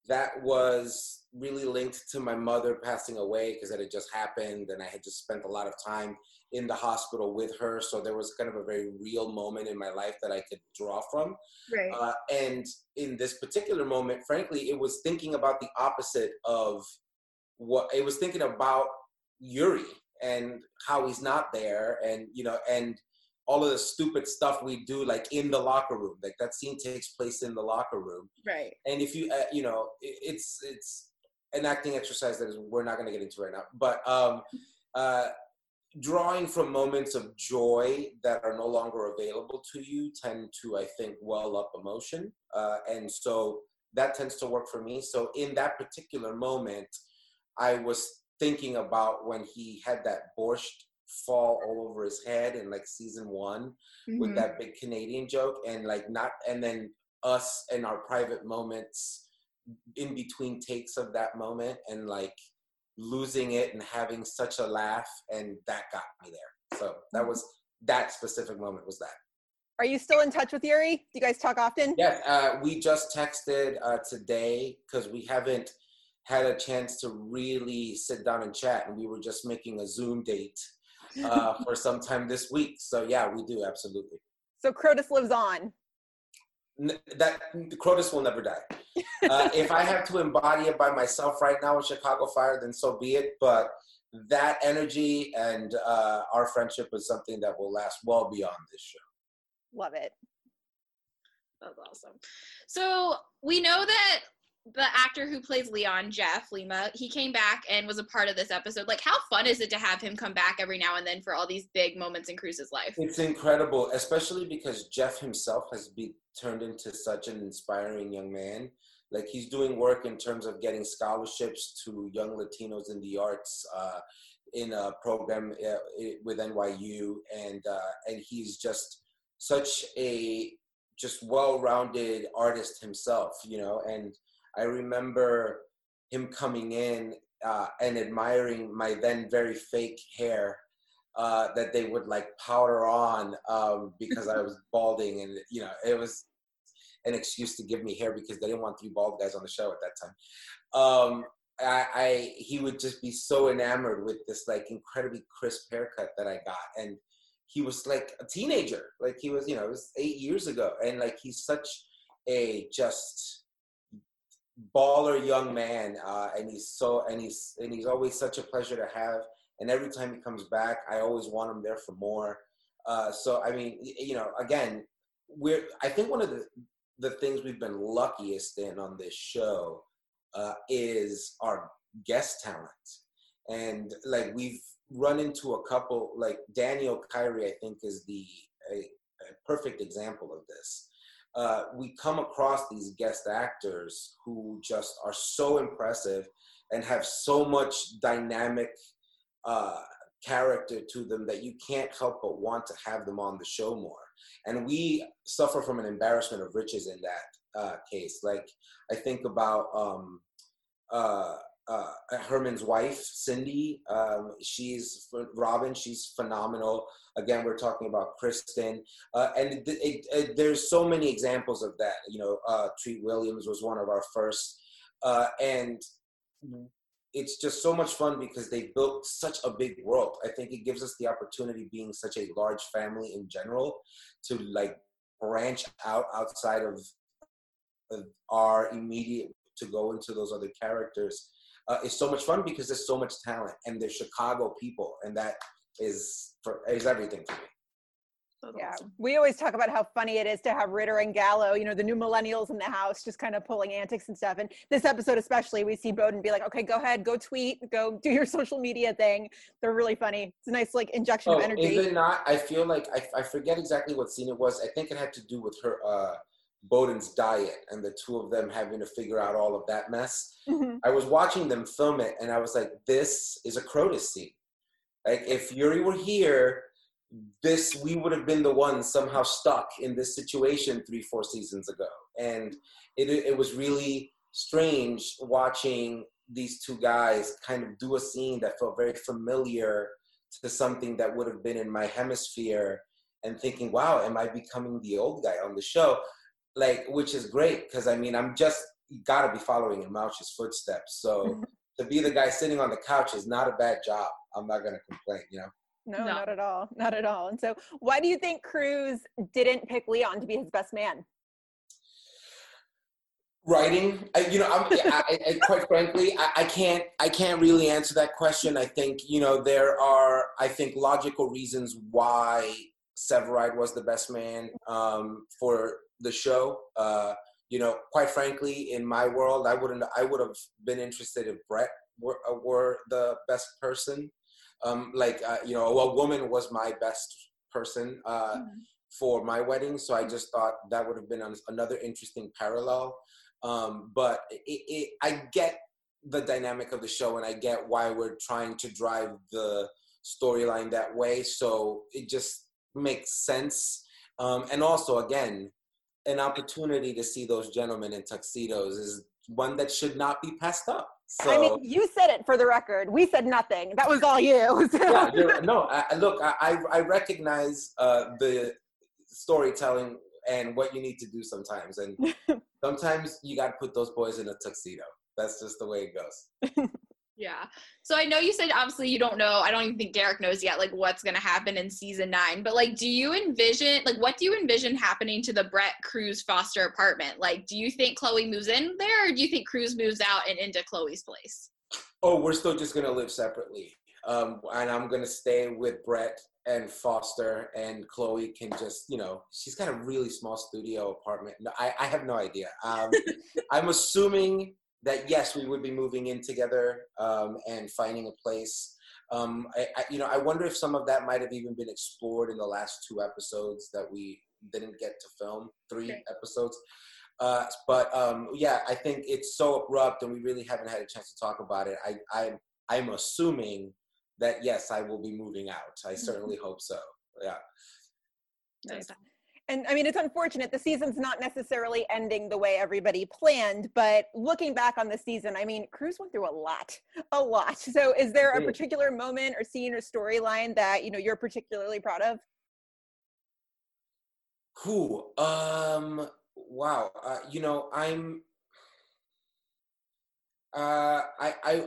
that was really linked to my mother passing away, because it had just happened and I had just spent a lot of time in the hospital with her. So there was kind of a very real moment in my life that I could draw from. Right. And in this particular moment, frankly, it was thinking about the opposite of what it was thinking about Yuri and how he's not there, and you know, and all of the stupid stuff we do, like in the locker room, like that scene takes place in the locker room, right? And if you you know, it's an acting exercise that we're not going to get into right now, but drawing from moments of joy that are no longer available to you tend to, I think, well up emotion, and so that tends to work for me. So in that particular moment, I was thinking about when he had that borscht fall all over his head in like season one, mm-hmm. with that big Canadian joke, and like not, and then us and our private moments in between takes of that moment, and like losing it and having such a laugh, and that got me there. So that was, that specific moment was that. Are you still in touch with Yuri? Do you guys talk often? Yeah, we just texted today because we haven't had a chance to really sit down and chat, and we were just making a Zoom date for sometime this week. So yeah, we do, absolutely. So Crotus lives on. that the Crotus will never die. If I have to embody it by myself right now with Chicago Fire, then so be it. But that energy and our friendship is something that will last well beyond this show. Love it. That's awesome. So we know that the actor who plays Leon, Jeff Lima, he came back and was a part of this episode. Like, how fun is it to have him come back every now and then for all these big moments in Cruz's life? It's incredible, especially because Jeff himself has been turned into such an inspiring young man. Like, he's doing work in terms of getting scholarships to young Latinos in the arts in a program with NYU. And he's just such a just well-rounded artist himself, you know? And I remember him coming in and admiring my then very fake hair that they would like powder on because I was balding, and you know, it was an excuse to give me hair because they didn't want three bald guys on the show at that time. He would just be so enamored with this like incredibly crisp haircut that I got, and he was like a teenager, like he was, you know, it was 8 years ago, and like he's such a just baller young man, and he's always such a pleasure to have, and every time he comes back I always want him there for more. So I mean, you know, again, I think one of the things we've been luckiest in on this show is our guest talent, and like we've run into a couple, like Daniel Kyrie I think is a perfect example of this. We come across these guest actors who just are so impressive and have so much dynamic character to them that you can't help but want to have them on the show more. And we suffer from an embarrassment of riches in that case. Like, I think about Herman's wife, Cindy. She's Robin. She's phenomenal. Again, we're talking about Kristen. And there's so many examples of that. You know, Treat Williams was one of our first. And it's just so much fun because they built such a big world. I think it gives us the opportunity, being such a large family in general, to like branch out outside of our immediate, to go into those other characters. It's so much fun because there's so much talent, and they're Chicago people, and that is everything for me. Yeah, we always talk about how funny it is to have Ritter and Gallo, you know, the new millennials in the house, just kind of pulling antics and stuff. And this episode especially, we see Bowden be like, okay, go ahead, go tweet, go do your social media thing. They're really funny. It's a nice like injection of energy. Is it not? I feel like, I forget exactly what scene it was. I think it had to do with her, Bowden's diet, and the two of them having to figure out all of that mess. Mm-hmm. I was watching them film it, and I was like, this is a Crotus scene. Like, if Yuri were here, we would have been the ones somehow stuck in this situation 3-4 seasons ago. And it was really strange watching these two guys kind of do a scene that felt very familiar to something that would have been in my hemisphere, and thinking, wow, am I becoming the old guy on the show? Like, which is great, because I mean, I'm just, you gotta be following in Mouch's footsteps. So to be the guy sitting on the couch is not a bad job. I'm not gonna complain, you know? No, not at all, not at all. And so why do you think Cruz didn't pick Leon to be his best man? Writing, I quite frankly, I can't really answer that question. I think, you know, there are, I think, logical reasons why Severide was the best man for the show. You know, quite frankly, in my world, I would have been interested if Brett were the best person. You know, a woman was my best person for my wedding. So I just thought that would have been another interesting parallel. But I get the dynamic of the show, and I get why we're trying to drive the storyline that way. So it just makes sense. And also, again, an opportunity to see those gentlemen in tuxedos is one that should not be passed up. So, I mean, you said it for the record. We said nothing. That was all you. So. Yeah, no, I recognize the storytelling and what you need to do sometimes. And sometimes you got to put those boys in a tuxedo. That's just the way it goes. Yeah. So I know you said, obviously, you don't know, I don't even think Derek knows yet, like, what's going to happen in season 9. But, like, do you envision, like, what do you envision happening to the Brett, Cruz, Foster apartment? Like, do you think Chloe moves in there, or do you think Cruz moves out and into Chloe's place? Oh, we're still just going to live separately. And I'm going to stay with Brett and Foster, and Chloe can just, you know, she's got a really small studio apartment. No, I have no idea. I'm assuming that, yes, we would be moving in together and finding a place. I wonder if some of that might have even been explored in the last 2 episodes that we didn't get to film, 3 okay. episodes. I think it's so abrupt, and we really haven't had a chance to talk about it. I'm assuming that, yes, I will be moving out. I certainly hope so. Yeah. Nice. And I mean, it's unfortunate. The season's not necessarily ending the way everybody planned, but looking back on the season, I mean, Cruz went through a lot. So is there a particular moment or scene or storyline that, you know, you're particularly proud of? Who? Wow.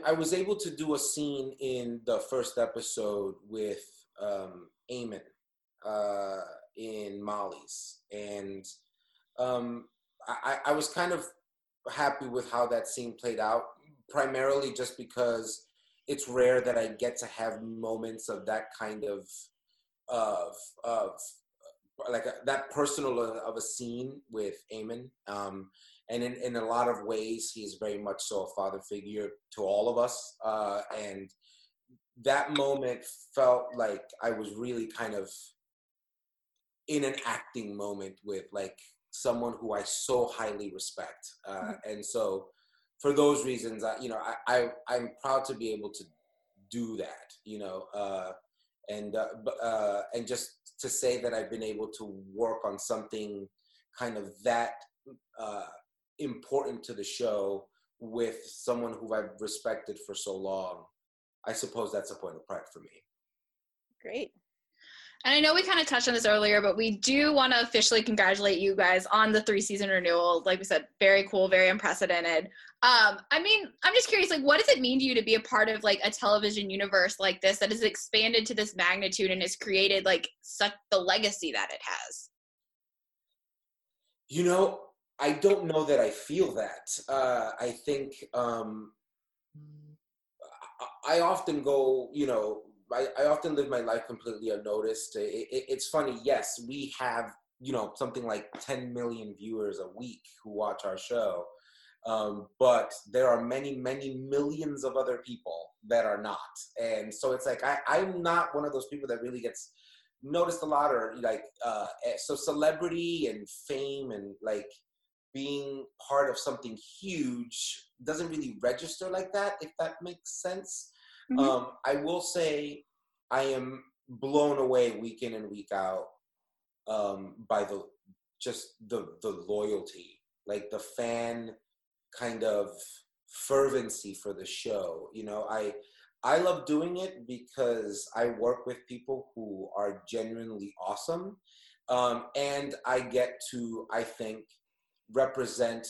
I was able to do a scene in the first episode with Eamon in Molly's, and I was kind of happy with how that scene played out, primarily just because it's rare that I get to have moments of that kind of like that personal of a scene with Eamon. And in a lot of ways, he is very much so a father figure to all of us. And that moment felt like I was really kind of in an acting moment with, like, someone who I so highly respect. And so for those reasons, I'm proud to be able to do that, you know, and just to say that I've been able to work on something kind of that important to the show with someone who I've respected for so long, I suppose that's a point of pride for me. Great. And I know we kind of touched on this earlier, but we do want to officially congratulate you guys on the 3-season renewal. Like we said, very cool, very unprecedented. I mean, I'm just curious, like, what does it mean to you to be a part of, like, a television universe like this that has expanded to this magnitude and has created, like, such the legacy that it has? You know, I don't know that I feel that. I think I often go, you know, I often live my life completely unnoticed. It's funny. Yes, we have, you know, something like 10 million viewers a week who watch our show. But there are many, many millions of other people that are not. And so it's like, I'm not one of those people that really gets noticed a lot, or like, so celebrity and fame and like being part of something huge doesn't really register like that, if that makes sense. Mm-hmm. I will say I am blown away week in and week out by the loyalty, like the fan kind of fervency for the show. You know, I love doing it because I work with people who are genuinely awesome, and I get to, I think, represent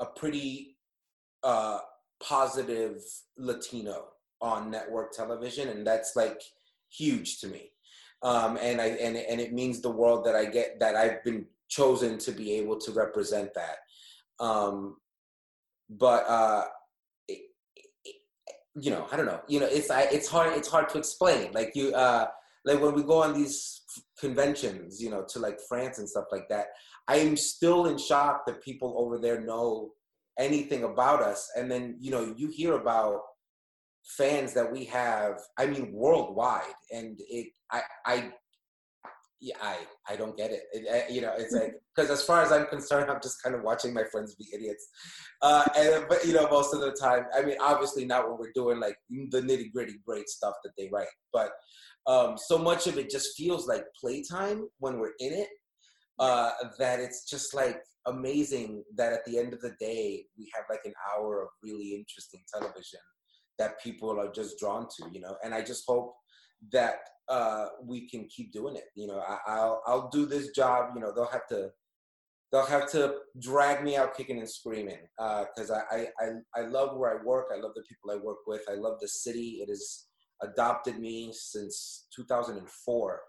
a pretty positive Latino on network television, and that's like huge to me. And it means the world that I get, that I've been chosen to be able to represent that. You know, I don't know. You know, it's hard to explain. Like you, like when we go on these conventions, you know, to like France and stuff like that, I am still in shock that people over there know anything about us. And then, you know, you hear about fans that we have, I mean, worldwide, and I don't get it. You know, it's like, because as far as I'm concerned, I'm just kind of watching my friends be idiots. But you know, most of the time, I mean, obviously not when we're doing like the nitty gritty great stuff that they write, but so much of it just feels like playtime when we're in it, that it's just like amazing that at the end of the day, we have like an hour of really interesting television that people are just drawn to, you know? And I just hope that we can keep doing it. You know, I'll do this job, you know, they'll have to they'll have to drag me out kicking and screaming because I love where I work. I love the people I work with. I love the city. It has adopted me since 2004.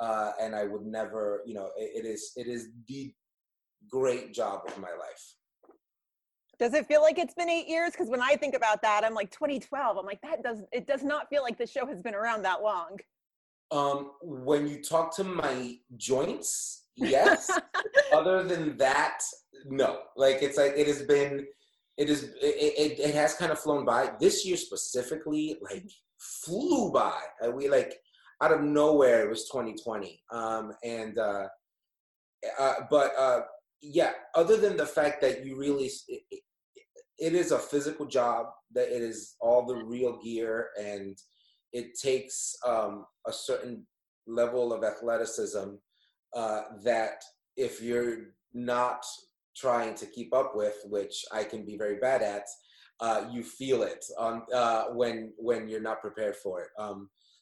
And I would never, you know, it is the great job of my life. Does it feel like it's been 8 years? Because when I think about that, I'm like 2012. I'm like, it does not feel like the show has been around that long. When you talk to my joints, yes. Other than that, no. Like, it's like, it has kind of flown by. This year specifically, like, flew by. We, like, out of nowhere, it was 2020. Yeah, other than the fact that you really, it is a physical job, that it is all the real gear, and it takes a certain level of athleticism that if you're not trying to keep up with, which I can be very bad at, you feel it when you're not prepared for it.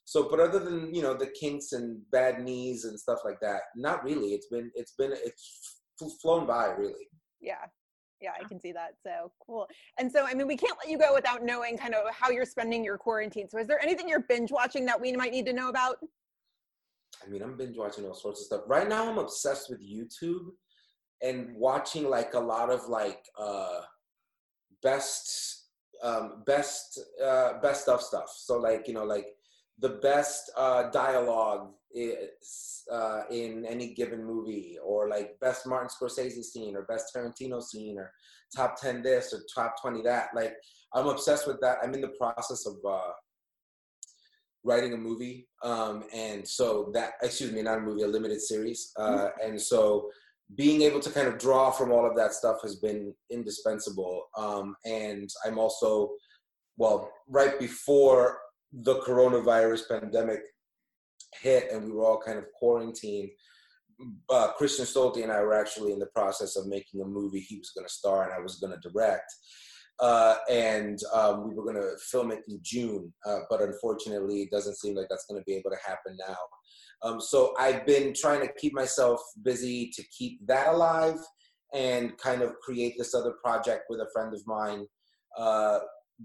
So, but other than, you know, the kinks and bad knees and stuff like that, not really. It's flown by, really. Yeah, I can see that. So cool. And so, I mean, we can't let you go without knowing kind of how you're spending your quarantine. So is there anything you're binge watching that we might need to know about? I mean, I'm binge watching all sorts of stuff. Right now I'm obsessed with YouTube and watching like a lot of like best of stuff. So like, you know, like the best dialogue is in any given movie, or like best Martin Scorsese scene, or best Tarantino scene, or top 10 this or top 20 that. Like, I'm obsessed with that. I'm in the process of writing a movie, a limited series. And so being able to kind of draw from all of that stuff has been indispensable. And I'm also, well, right before the coronavirus pandemic hit and we were all kind of quarantined, Christian Stolte and I were actually in the process of making a movie he was going to star and I was going to direct, and we were going to film it in June, but unfortunately it doesn't seem like that's going to be able to happen now. So I've been trying to keep myself busy to keep that alive and kind of create this other project with a friend of mine,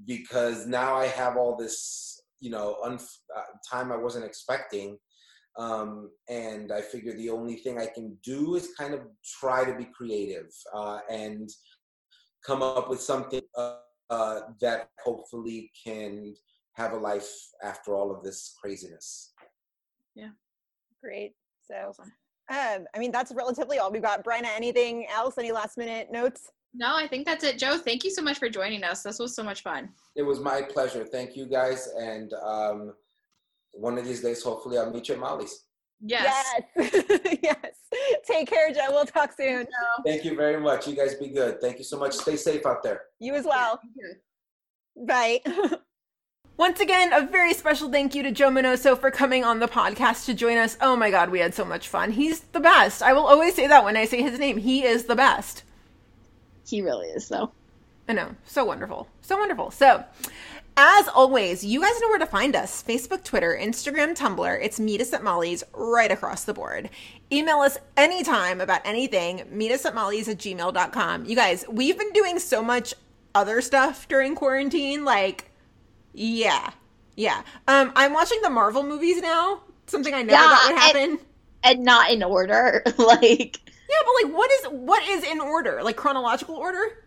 because now I have all this, you know, time I wasn't expecting. And I figure the only thing I can do is kind of try to be creative and come up with something that hopefully can have a life after all of this craziness. Yeah. Great. So, awesome. I mean, that's relatively all we've got. Bryna, anything else? Any last minute notes? No, I think that's it. Joe, thank you so much for joining us. This was so much fun. It was my pleasure. Thank you guys. And one of these days, hopefully I'll meet you at Molly's. Yes. Yes. Take care, Joe. We'll talk soon. Thank you very much. You guys be good. Thank you so much. Stay safe out there. You as well. Bye. Once again, a very special thank you to Joe Minoso for coming on the podcast to join us. Oh my God, we had so much fun. He's the best. I will always say that when I say his name. He is the best. He really is, though. I know. So wonderful. So wonderful. So, as always, you guys know where to find us. Facebook, Twitter, Instagram, Tumblr. It's Meet Us at Molly's right across the board. Email us anytime about anything. meetusatmollys@gmail.com. You guys, we've been doing so much other stuff during quarantine. Like, yeah. I'm watching the Marvel movies now. Something I never thought would happen. And not in order. Like... Yeah, but, like, what is in order? Like, chronological order?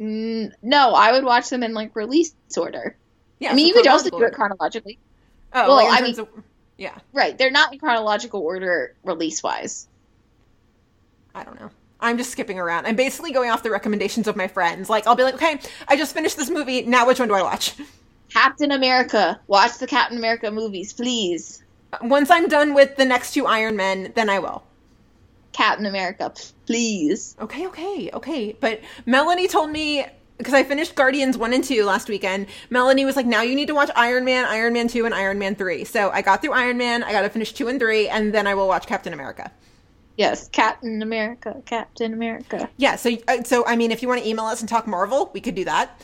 No, I would watch them in, like, release order. Yeah, I mean, you could also do it chronologically. Oh, well, like I mean, yeah. Right, they're not in chronological order release-wise. I don't know. I'm just skipping around. I'm basically going off the recommendations of my friends. Like, I'll be like, okay, I just finished this movie. Now which one do I watch? Captain America. Watch the Captain America movies, please. Once I'm done with the next two Iron Men, then I will. Captain America, please. Okay. But Melanie told me, because I finished Guardians 1 and 2 last weekend, Melanie was like, now you need to watch Iron Man, Iron Man 2, and Iron Man 3. So I got through Iron Man, I got to finish 2 and 3, and then I will watch Captain America. Yes, Captain America. Yeah, so I mean, if you want to email us and talk Marvel, we could do that.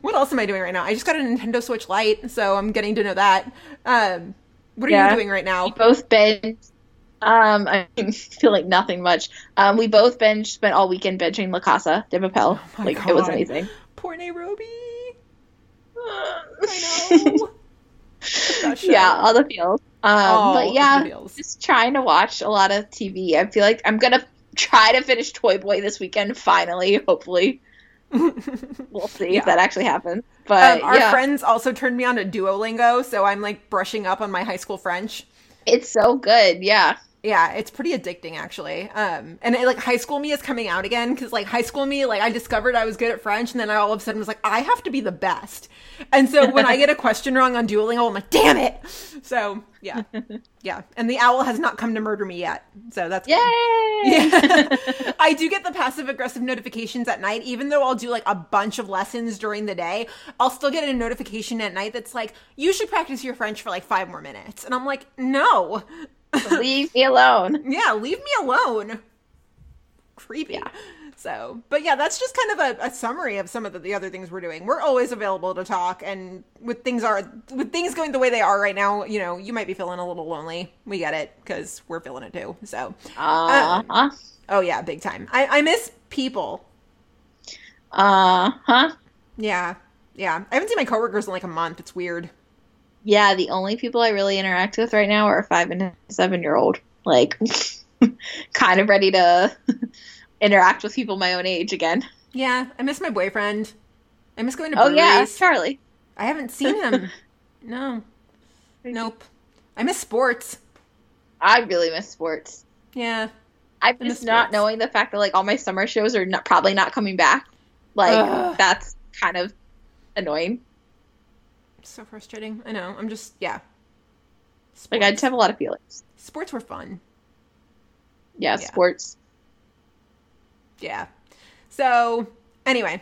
What else am I doing right now? I just got a Nintendo Switch Lite, so I'm getting to know that. What are you doing right now? We've both been... I feel like nothing much. We both spent all weekend benching La Casa de Papel. Oh like, God. It was amazing. Poor Nairobi. I know. Yeah, all the feels. But yeah, just trying to watch a lot of TV. I feel like I'm going to try to finish Toy Boy this weekend, finally, hopefully. We'll see if that actually happens. But our friends also turned me on to Duolingo, so I'm like brushing up on my high school French. It's so good, yeah, it's pretty addicting actually. And it, like, high school me is coming out again, because like high school me, like I discovered I was good at French, and then I all of a sudden was like, I have to be the best. And so when I get a question wrong on Duolingo, I'm like, damn it. So yeah, and the owl has not come to murder me yet, so that's yay. Yeah. I do get the passive aggressive notifications at night, even though I'll do like a bunch of lessons during the day. I'll still get a notification at night that's like, you should practice your French for like 5 more minutes, and I'm like, no. Leave me alone. Yeah, leave me alone. Creepy. Yeah. So, but yeah, that's just kind of a summary of some of the other things we're doing. We're always available to talk, and with things going the way they are right now, you know, you might be feeling a little lonely. We get it, because we're feeling it too. So, oh yeah, big time. I miss people. Yeah. I haven't seen my coworkers in like a month. It's weird. Yeah, the only people I really interact with right now are a 5 and 7 year old. Like, kind of ready to interact with people my own age again. Yeah, I miss my boyfriend. I miss going to breweries. Oh yeah, Charlie. I haven't seen him. No. Nope. I miss sports. I really miss sports. Yeah. I miss not knowing the fact that like all my summer shows are probably not coming back. Like, that's kind of annoying. So frustrating. I know. I'm just, yeah. Sports. Like, I just have a lot of feelings. Sports were fun. Yeah. Sports. Yeah. So, anyway,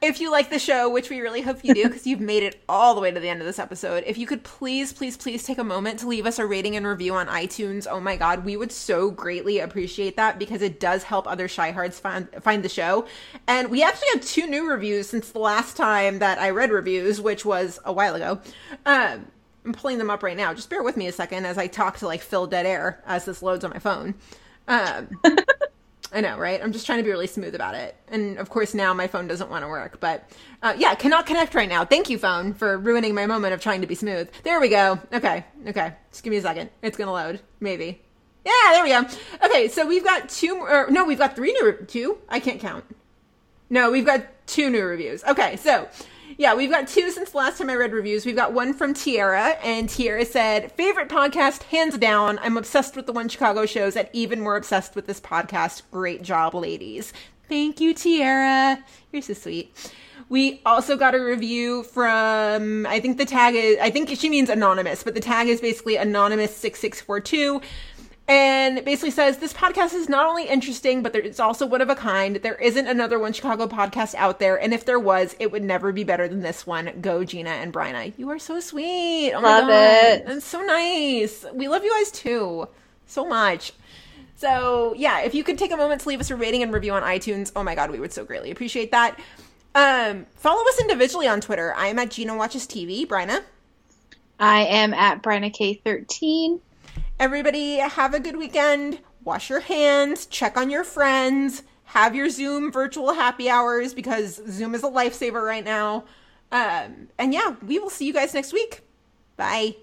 if you like the show, which we really hope you do, because you've made it all the way to the end of this episode, if you could please take a moment to leave us a rating and review on iTunes. Oh my God, we would so greatly appreciate that, because it does help other Shyhards find the show. And we actually have 2 new reviews since the last time that I read reviews, which was a while ago. I'm pulling them up right now. Just bear with me a second as I talk to like fill dead air as this loads on my phone. I know, right? I'm just trying to be really smooth about it. And, of course, now my phone doesn't want to work. But, yeah, cannot connect right now. Thank you, phone, for ruining my moment of trying to be smooth. There we go. Okay. Just give me a second. It's going to load. Maybe. Yeah, there we go. Okay, so we've got 2 new reviews. Okay, so... yeah, we've got 2 since the last time I read reviews. We've got one from Tiara, and Tiara said, favorite podcast, hands down. I'm obsessed with the One Chicago shows and even more obsessed with this podcast. Great job, ladies. Thank you, Tiara. You're so sweet. We also got a review from, I think she means anonymous, but the tag is basically anonymous6642. And basically says, this podcast is not only interesting, but it's also one of a kind. There isn't another One Chicago podcast out there. And if there was, it would never be better than this one. Go, Gina and Bryna. You are so sweet. Oh, love my God. It. That's so nice. We love you guys, too. So much. So, yeah, if you could take a moment to leave us a rating and review on iTunes. Oh, my God. We would so greatly appreciate that. Follow us individually on Twitter. I am at Gina Watches TV. Bryna? I am at Bryna K13. Everybody, have a good weekend. Wash your hands. Check on your friends. Have your Zoom virtual happy hours, because Zoom is a lifesaver right now. And yeah, we will see you guys next week. Bye.